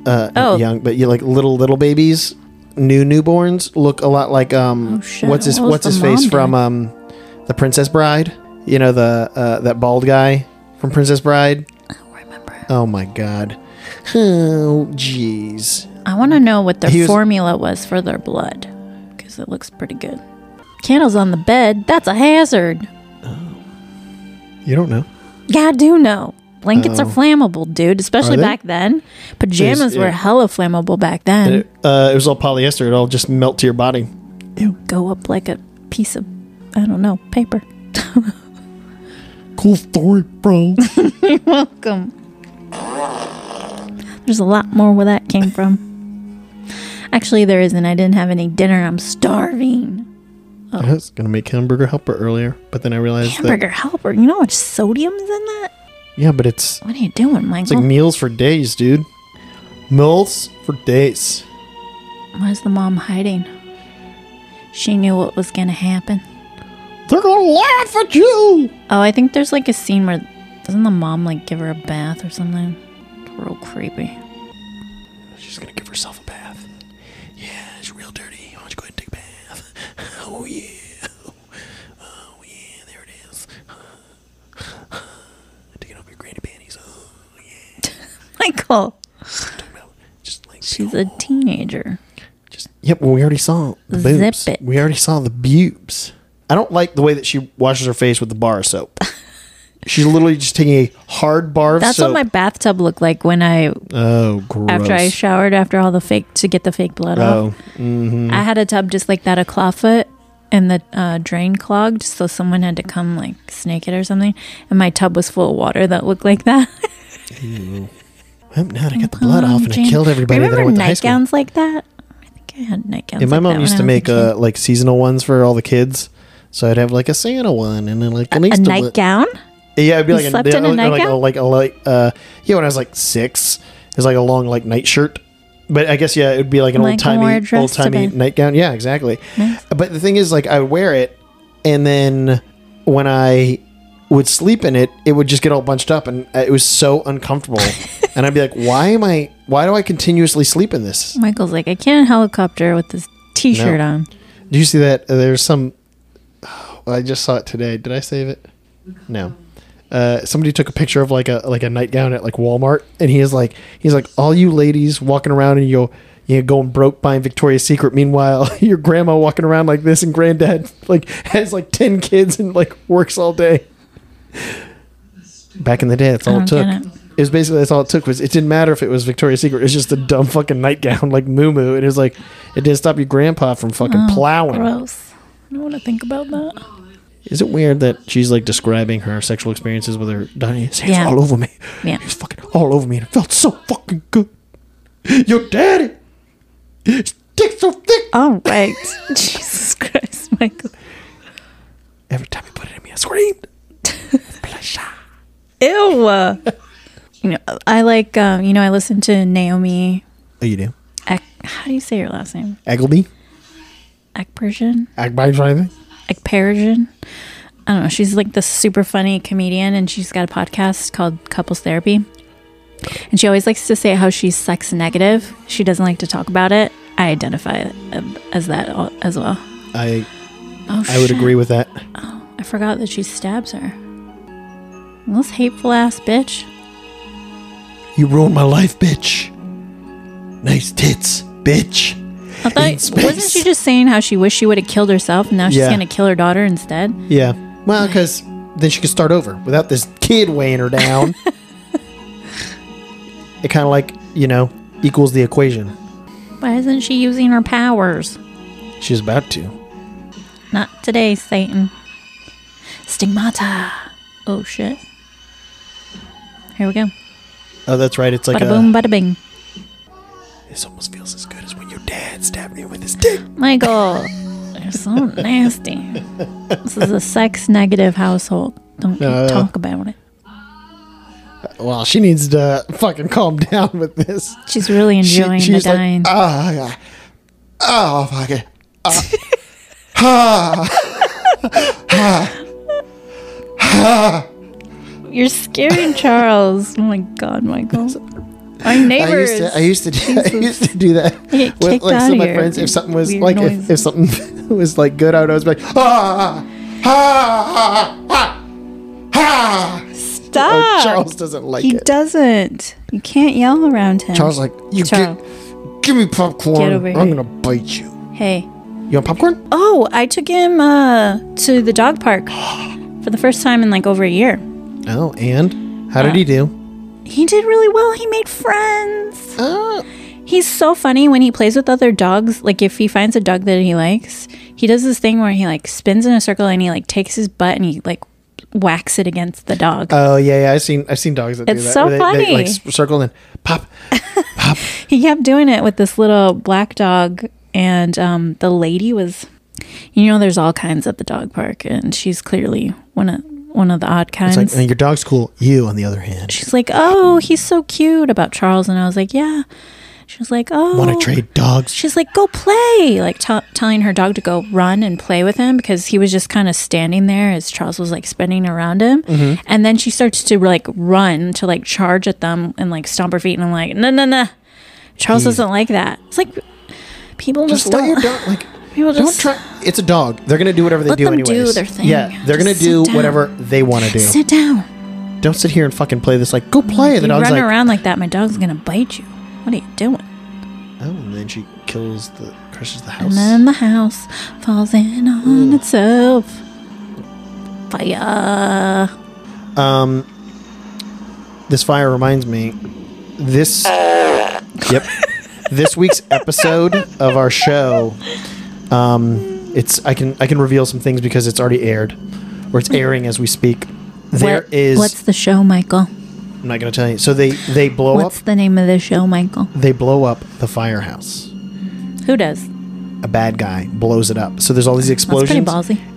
uh, oh. young, but you like little, little babies, new newborns look a lot like, um, oh, shit. what's his, what what's his face did? from, um, the Princess Bride, you know, the, uh, that bald guy from Princess Bride. I don't remember. Oh my God. Oh, jeez. I want to know what their was, formula was for their blood. Because it looks pretty good. Candles on the bed. That's a hazard. Oh. You don't know. Yeah, I do know. Blankets oh. are flammable, dude. Especially back then. Pajamas was, were yeah. hella flammable back then. It, uh, it was all polyester. It all just melt to your body. Ew. Go up like a piece of, I don't know, paper. Cool story, bro. You're welcome. There's a lot more where that came from. Actually, there isn't. I didn't have any dinner. I'm starving. Oh. I was going to make hamburger helper earlier, but then I realized hamburger that... Hamburger helper? You know how much sodium's in that? Yeah, but it's... What are you doing, Michael? It's like meals for days, dude. Meals for days. Why's the mom hiding? She knew what was going to happen. They're going to laugh at you! Oh, I think there's like a scene where... Doesn't the mom like give her a bath or something? It's real creepy. She's going to give herself a bath. Oh yeah, oh yeah, there it is. Taking off your granny panties. Oh yeah, Michael. About just like she's oh. a teenager. Just yep. Well, we already saw the boobs. Zip it. We already saw the boobs. I don't like the way that she washes her face with the bar of soap. She's literally just taking a hard bar of That's soap. That's what my bathtub looked like when I... Oh, gross. After I showered, after all the fake... To get the fake blood oh, off. Mm-hmm. I had a tub just like that, a clawfoot, and the uh, drain clogged, so someone had to come like snake it or something, and my tub was full of water that looked like that. Ew. Well, now I got the blood off, and I killed everybody that I went to high school. Remember nightgowns like that? I think I had nightgowns yeah, like that. And my mom used to make uh, like seasonal ones for all the kids, so I'd have like a Santa one, and then like... A, a nightgown? Yeah, it'd be like a, slept in a nightgown? Like, like a like uh yeah, when I was like six, it was like a long like night shirt. But I guess yeah, it'd be like an old timey old timey nightgown. Yeah, exactly. Nice. But the thing is, like, I would wear it, and then when I would sleep in it, it would just get all bunched up, and it was so uncomfortable. And I'd be like, why am I? Why do I continuously sleep in this? Michael's like, I can't helicopter with this T-shirt no. on. Did you see that? There's some. Oh, I just saw it today. Did I save it? No. Uh, somebody took a picture of like a like a nightgown at like Walmart, and he is like he's like all you ladies walking around and you're you know, going broke buying Victoria's Secret. Meanwhile, your grandma walking around like this, and granddad like has like ten kids and like works all day. Back in the day, that's all it took. It. it was basically that's all it took was it didn't matter if it was Victoria's Secret. It was just a dumb fucking nightgown like Moo Moo, and it was like it didn't stop your grandpa from fucking oh, plowing. Gross. I don't want to think about that. Is it weird that she's like describing her sexual experiences with her Donnie? His hands yeah. all over me. Yeah. He was fucking all over me, and it felt so fucking good. Your daddy, his dick's so thick. All right, Jesus Christ, Michael. Every time he put it in me, I screamed. Pleasure. Ew. You know, I like. Um, you know, I listen to Naomi. Oh, you do. Ek, how do you say your last name? Eggleby. Ekpersian. Ekpersian. Ekpersian. I don't know. She's like the super funny comedian, and she's got a podcast called Couples Therapy. And she always likes to say how she's sex negative. She doesn't like to talk about it. I identify as that as well. I oh, I would shit. agree with that. Oh, I forgot that she stabs her. This hateful ass bitch. You ruined my life, bitch. Nice tits, bitch. I thought, wasn't she just saying how she wished she would have killed herself and now she's yeah. going to kill her daughter instead? Yeah. Well, because then she could start over without this kid weighing her down. It kind of like, you know, equals the equation. Why isn't she using her powers? She's about to. Not today, Satan. Stigmata. Oh, shit. Here we go. Oh, that's right. It's like bada a... Bada boom, bada bing. This almost feels as good as when your dad stabbed me with his dick. Michael, you're so nasty. This is a sex-negative household. Don't uh, talk about it. Well, she needs to fucking calm down with this. She's really enjoying she, she's the dying. Like, oh, oh, fuck it. Oh. ah. Ah. Ah. You're scaring Charles. Oh my God, Michael. Our neighbors. I used to, I used to, do, I used to do that with like some of my friends. If something was like, if, if something was like good, I would always be like, ah, ah, ah, ah. Stop. Oh, Charles doesn't like he it. He doesn't. You can't yell around him. Charles like, you Charles. Get, give me popcorn. Get over here. I'm gonna bite you. Hey. You want popcorn? Oh, I took him uh, to the dog park for the first time in like over a year. Oh, and how did he do? He did really well. He made friends. Oh. He's so funny when he plays with other dogs. Like if he finds a dog that he likes, he does this thing where he like spins in a circle and he like takes his butt and he like whacks it against the dog. Oh yeah, yeah. I've seen I've seen dogs that it's do that. It's so they, funny. They, like circle and pop, pop. He kept doing it with this little black dog, and um, the lady was, you know, there's all kinds at the dog park, and she's clearly one of. One of the odd kinds. It's like, and your dog's cool. You, on the other hand. She's like, oh, he's so cute about Charles. And I was like, yeah. She was like, oh. Want to trade dogs? She's like, go play. Like t- telling her dog to go run and play with him because he was just kind of standing there as Charles was like spinning around him. Mm-hmm. And then she starts to like run to like charge at them and like stomp her feet. And I'm like, no, no, no. Charles Jeez. doesn't like that. It's like people just, just don't. Let your dog, like- People don't try. It's a dog. They're going to do whatever they do anyways. Let them do their thing. Yeah, they're going to do whatever they want to do. Sit down. Don't sit here and fucking play this. Like, go play. The dog's like, run around like that, my dog's going to bite you. What are you doing? Oh, and then she kills the, crushes the house. And then the house falls in on itself. Fire. Um, this fire reminds me. This. Yep. This week's episode of our show. Um, it's I can I can reveal some things because it's already aired, or it's airing as we speak. There what, is what's the show, Michael? I'm not going to tell you. So they they blow what's up. What's the name of the show, Michael? They blow up the firehouse. Who does? A bad guy blows it up. So there's all these explosions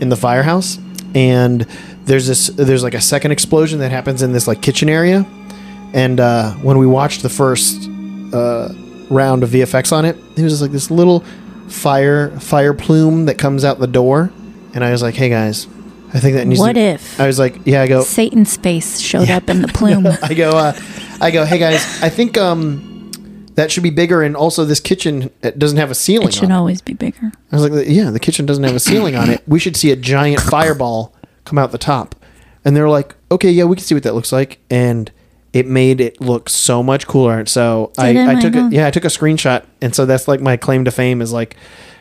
in the firehouse, and there's this there's like a second explosion that happens in this like kitchen area, and uh, when we watched the first uh, round of V F X on it, it was just like this little. Fire fire plume that comes out the door, and I was like, hey guys, I think that needs what to if I was like, yeah, I go Satan space showed yeah. up in the plume. I go uh, I go hey guys, I think um that should be bigger, and also this kitchen doesn't have a ceiling. It should on always it. Be bigger. I was like, yeah, the kitchen doesn't have a ceiling on it. We should see a giant fireball come out the top. And they're like, okay, yeah, we can see what that looks like. And it made it look so much cooler. So I, I, I took a, yeah, I took a screenshot. And so that's like my claim to fame is like,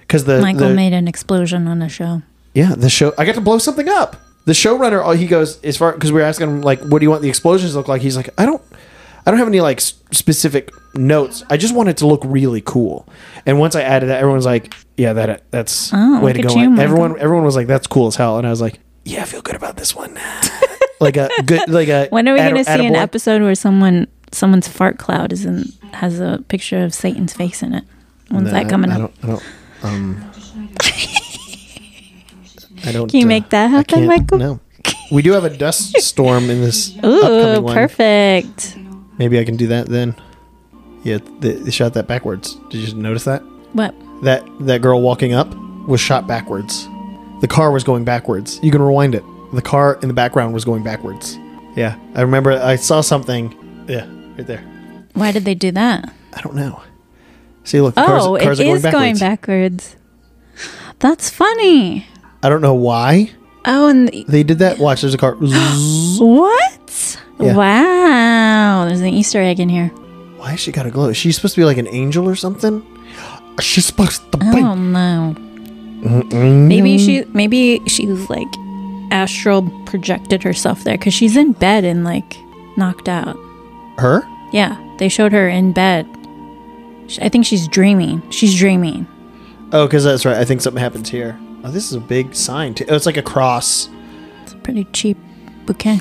cause the, Michael the, made an explosion on a show. Yeah. The show, I got to blow something up. The showrunner, oh, he goes as far, cause we were asking him like, what do you want the explosions to look like? He's like, I don't, I don't have any like s- specific notes. I just want it to look really cool. And once I added that, everyone's like, yeah, that, that's oh, way to go. You, everyone, everyone was like, that's cool as hell. And I was like, yeah, I feel good about this one. Like a good, like a. When are we ad- going to see an episode where someone, someone's fart cloud is in, has a picture of Satan's face in it? When's no, that coming I, I up? I don't. I don't. Um, I don't. Can you uh, make that happen, Michael? No. We do have a dust storm in this. Ooh, perfect. One. Maybe I can do that then. Yeah, they, they shot that backwards. Did you notice that? What? That that girl walking up was shot backwards. The car was going backwards. You can rewind it. The car in the background was going backwards. Yeah, I remember I saw something. Yeah, right there. Why did they do that? I don't know. See, look, the oh, cars, cars it are going is backwards. going backwards. That's funny. I don't know why. Oh, and the, they did that. Watch, there's a car. What? Yeah. Wow. There's an Easter egg in here. Why has she got a glow? Is she supposed to be like an angel or something? She's supposed to be. Oh no. Mm-mm. Maybe she. Maybe she's like astral projected herself there because she's in bed and like knocked out. Her? Yeah, they showed her in bed. I think she's dreaming. She's dreaming. Oh, because that's right. I think something happens here. Oh, this is a big sign. Too. Oh, it's like a cross. It's a pretty cheap bouquet.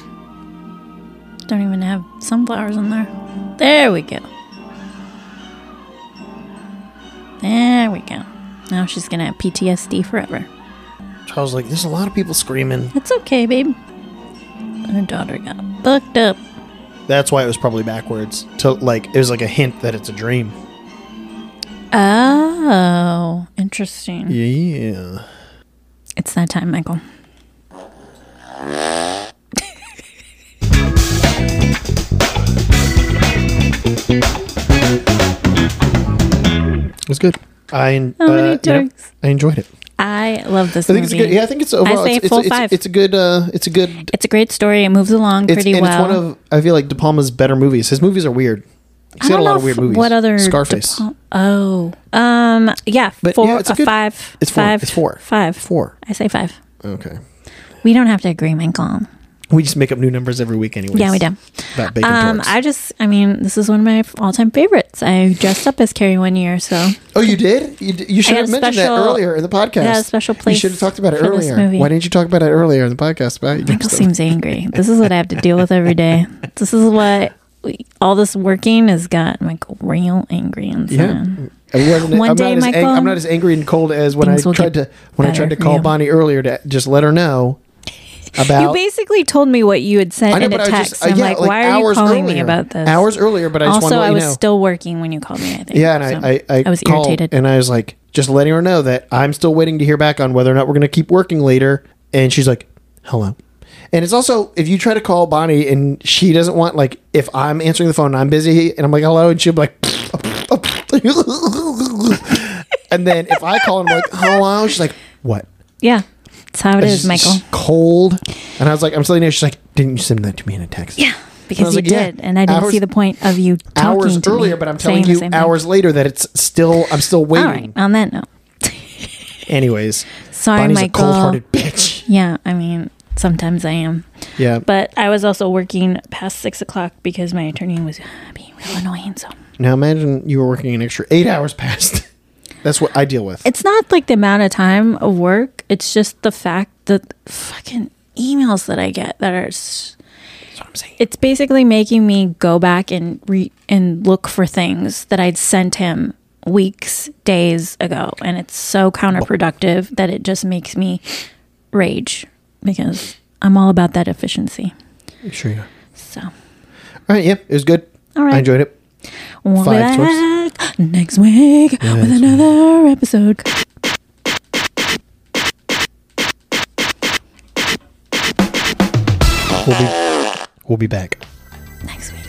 Don't even have sunflowers in there. There we go. There we go. Now she's going to have P T S D forever. Charles like, there's a lot of people screaming. It's okay, babe. Her daughter got fucked up. That's why it was probably backwards. To, like, it was like a hint that it's a dream. Oh, interesting. Yeah. It's that time, Michael. It was good. I, How uh, many dorks? Yeah, I enjoyed it. I love this I think movie. It's good. Yeah, I think it's overall. I say it's, full it's, five. It's, it's a good. Uh, it's a good. It's a great story. It moves along it's, pretty and well. It's one of I feel like De Palma's better movies. His movies are weird. He's got a lot of weird movies. What other Scarface? De Palma, oh, um, yeah, but four, yeah, it's a good, five. It's four. Five. It's four. Five. Four. I say five. Okay. We don't have to agree, Michael. We just make up new numbers every week anyways. Yeah, we do. About bacon um, I just, I mean, this is one of my all-time favorites. I dressed up as Carrie one year, so. Oh, you did? You, you should have mentioned special, that earlier in the podcast. I got a special place. You should have talked about it earlier. Why didn't you talk about it earlier in the podcast? About Michael seems angry. This is what I have to deal with every day. This is what we, all this working has got Michael real angry inside. Yeah. Wasn't, One I'm day, Michael. Ang- I'm not as angry and cold as when I tried to when I tried to call Bonnie earlier to just let her know. About, you basically told me what you had sent know, in a text. Just, uh, yeah, I'm like, like why are you calling earlier. me about this? Hours earlier, but I just also, wanted to let you know. Also, I was still working when you called me, I think. Yeah, and so I, I, I, I was irritated. And I was like, just letting her know that I'm still waiting to hear back on whether or not we're going to keep working later. And she's like, hello. And it's also, if you try to call Bonnie and she doesn't want, like, if I'm answering the phone and I'm busy and I'm like, hello, and she'll be like, and then if I call and I'm like, hello, she's like, what? Yeah. That's how it is, Michael. Cold. And I was like, I'm still in there. She's like, didn't you send that to me in a text? Yeah, because you like, did. Yeah, and I didn't hours, see the point of you talking hours to earlier, me, but I'm telling you hours thing. later that it's still, I'm still waiting. All right, on that note. Anyways. Sorry, Bonnie's Michael. Bonnie's a cold-hearted bitch. Yeah, I mean, sometimes I am. Yeah. But I was also working past six o'clock because my attorney was being real annoying. So. Now imagine you were working an extra eight hours past. That's what I deal with. It's not like the amount of time of work. It's just the fact that fucking emails that I get that are. That's what I'm saying. It's basically making me go back and re and look for things that I'd sent him weeks, days ago, and it's so counterproductive that it just makes me rage because I'm all about that efficiency. Sure you are. So. All right. Yeah, it was good. All right. I enjoyed it. We'll Five be back next week yeah, with another right. episode. We'll be, we'll be back next week.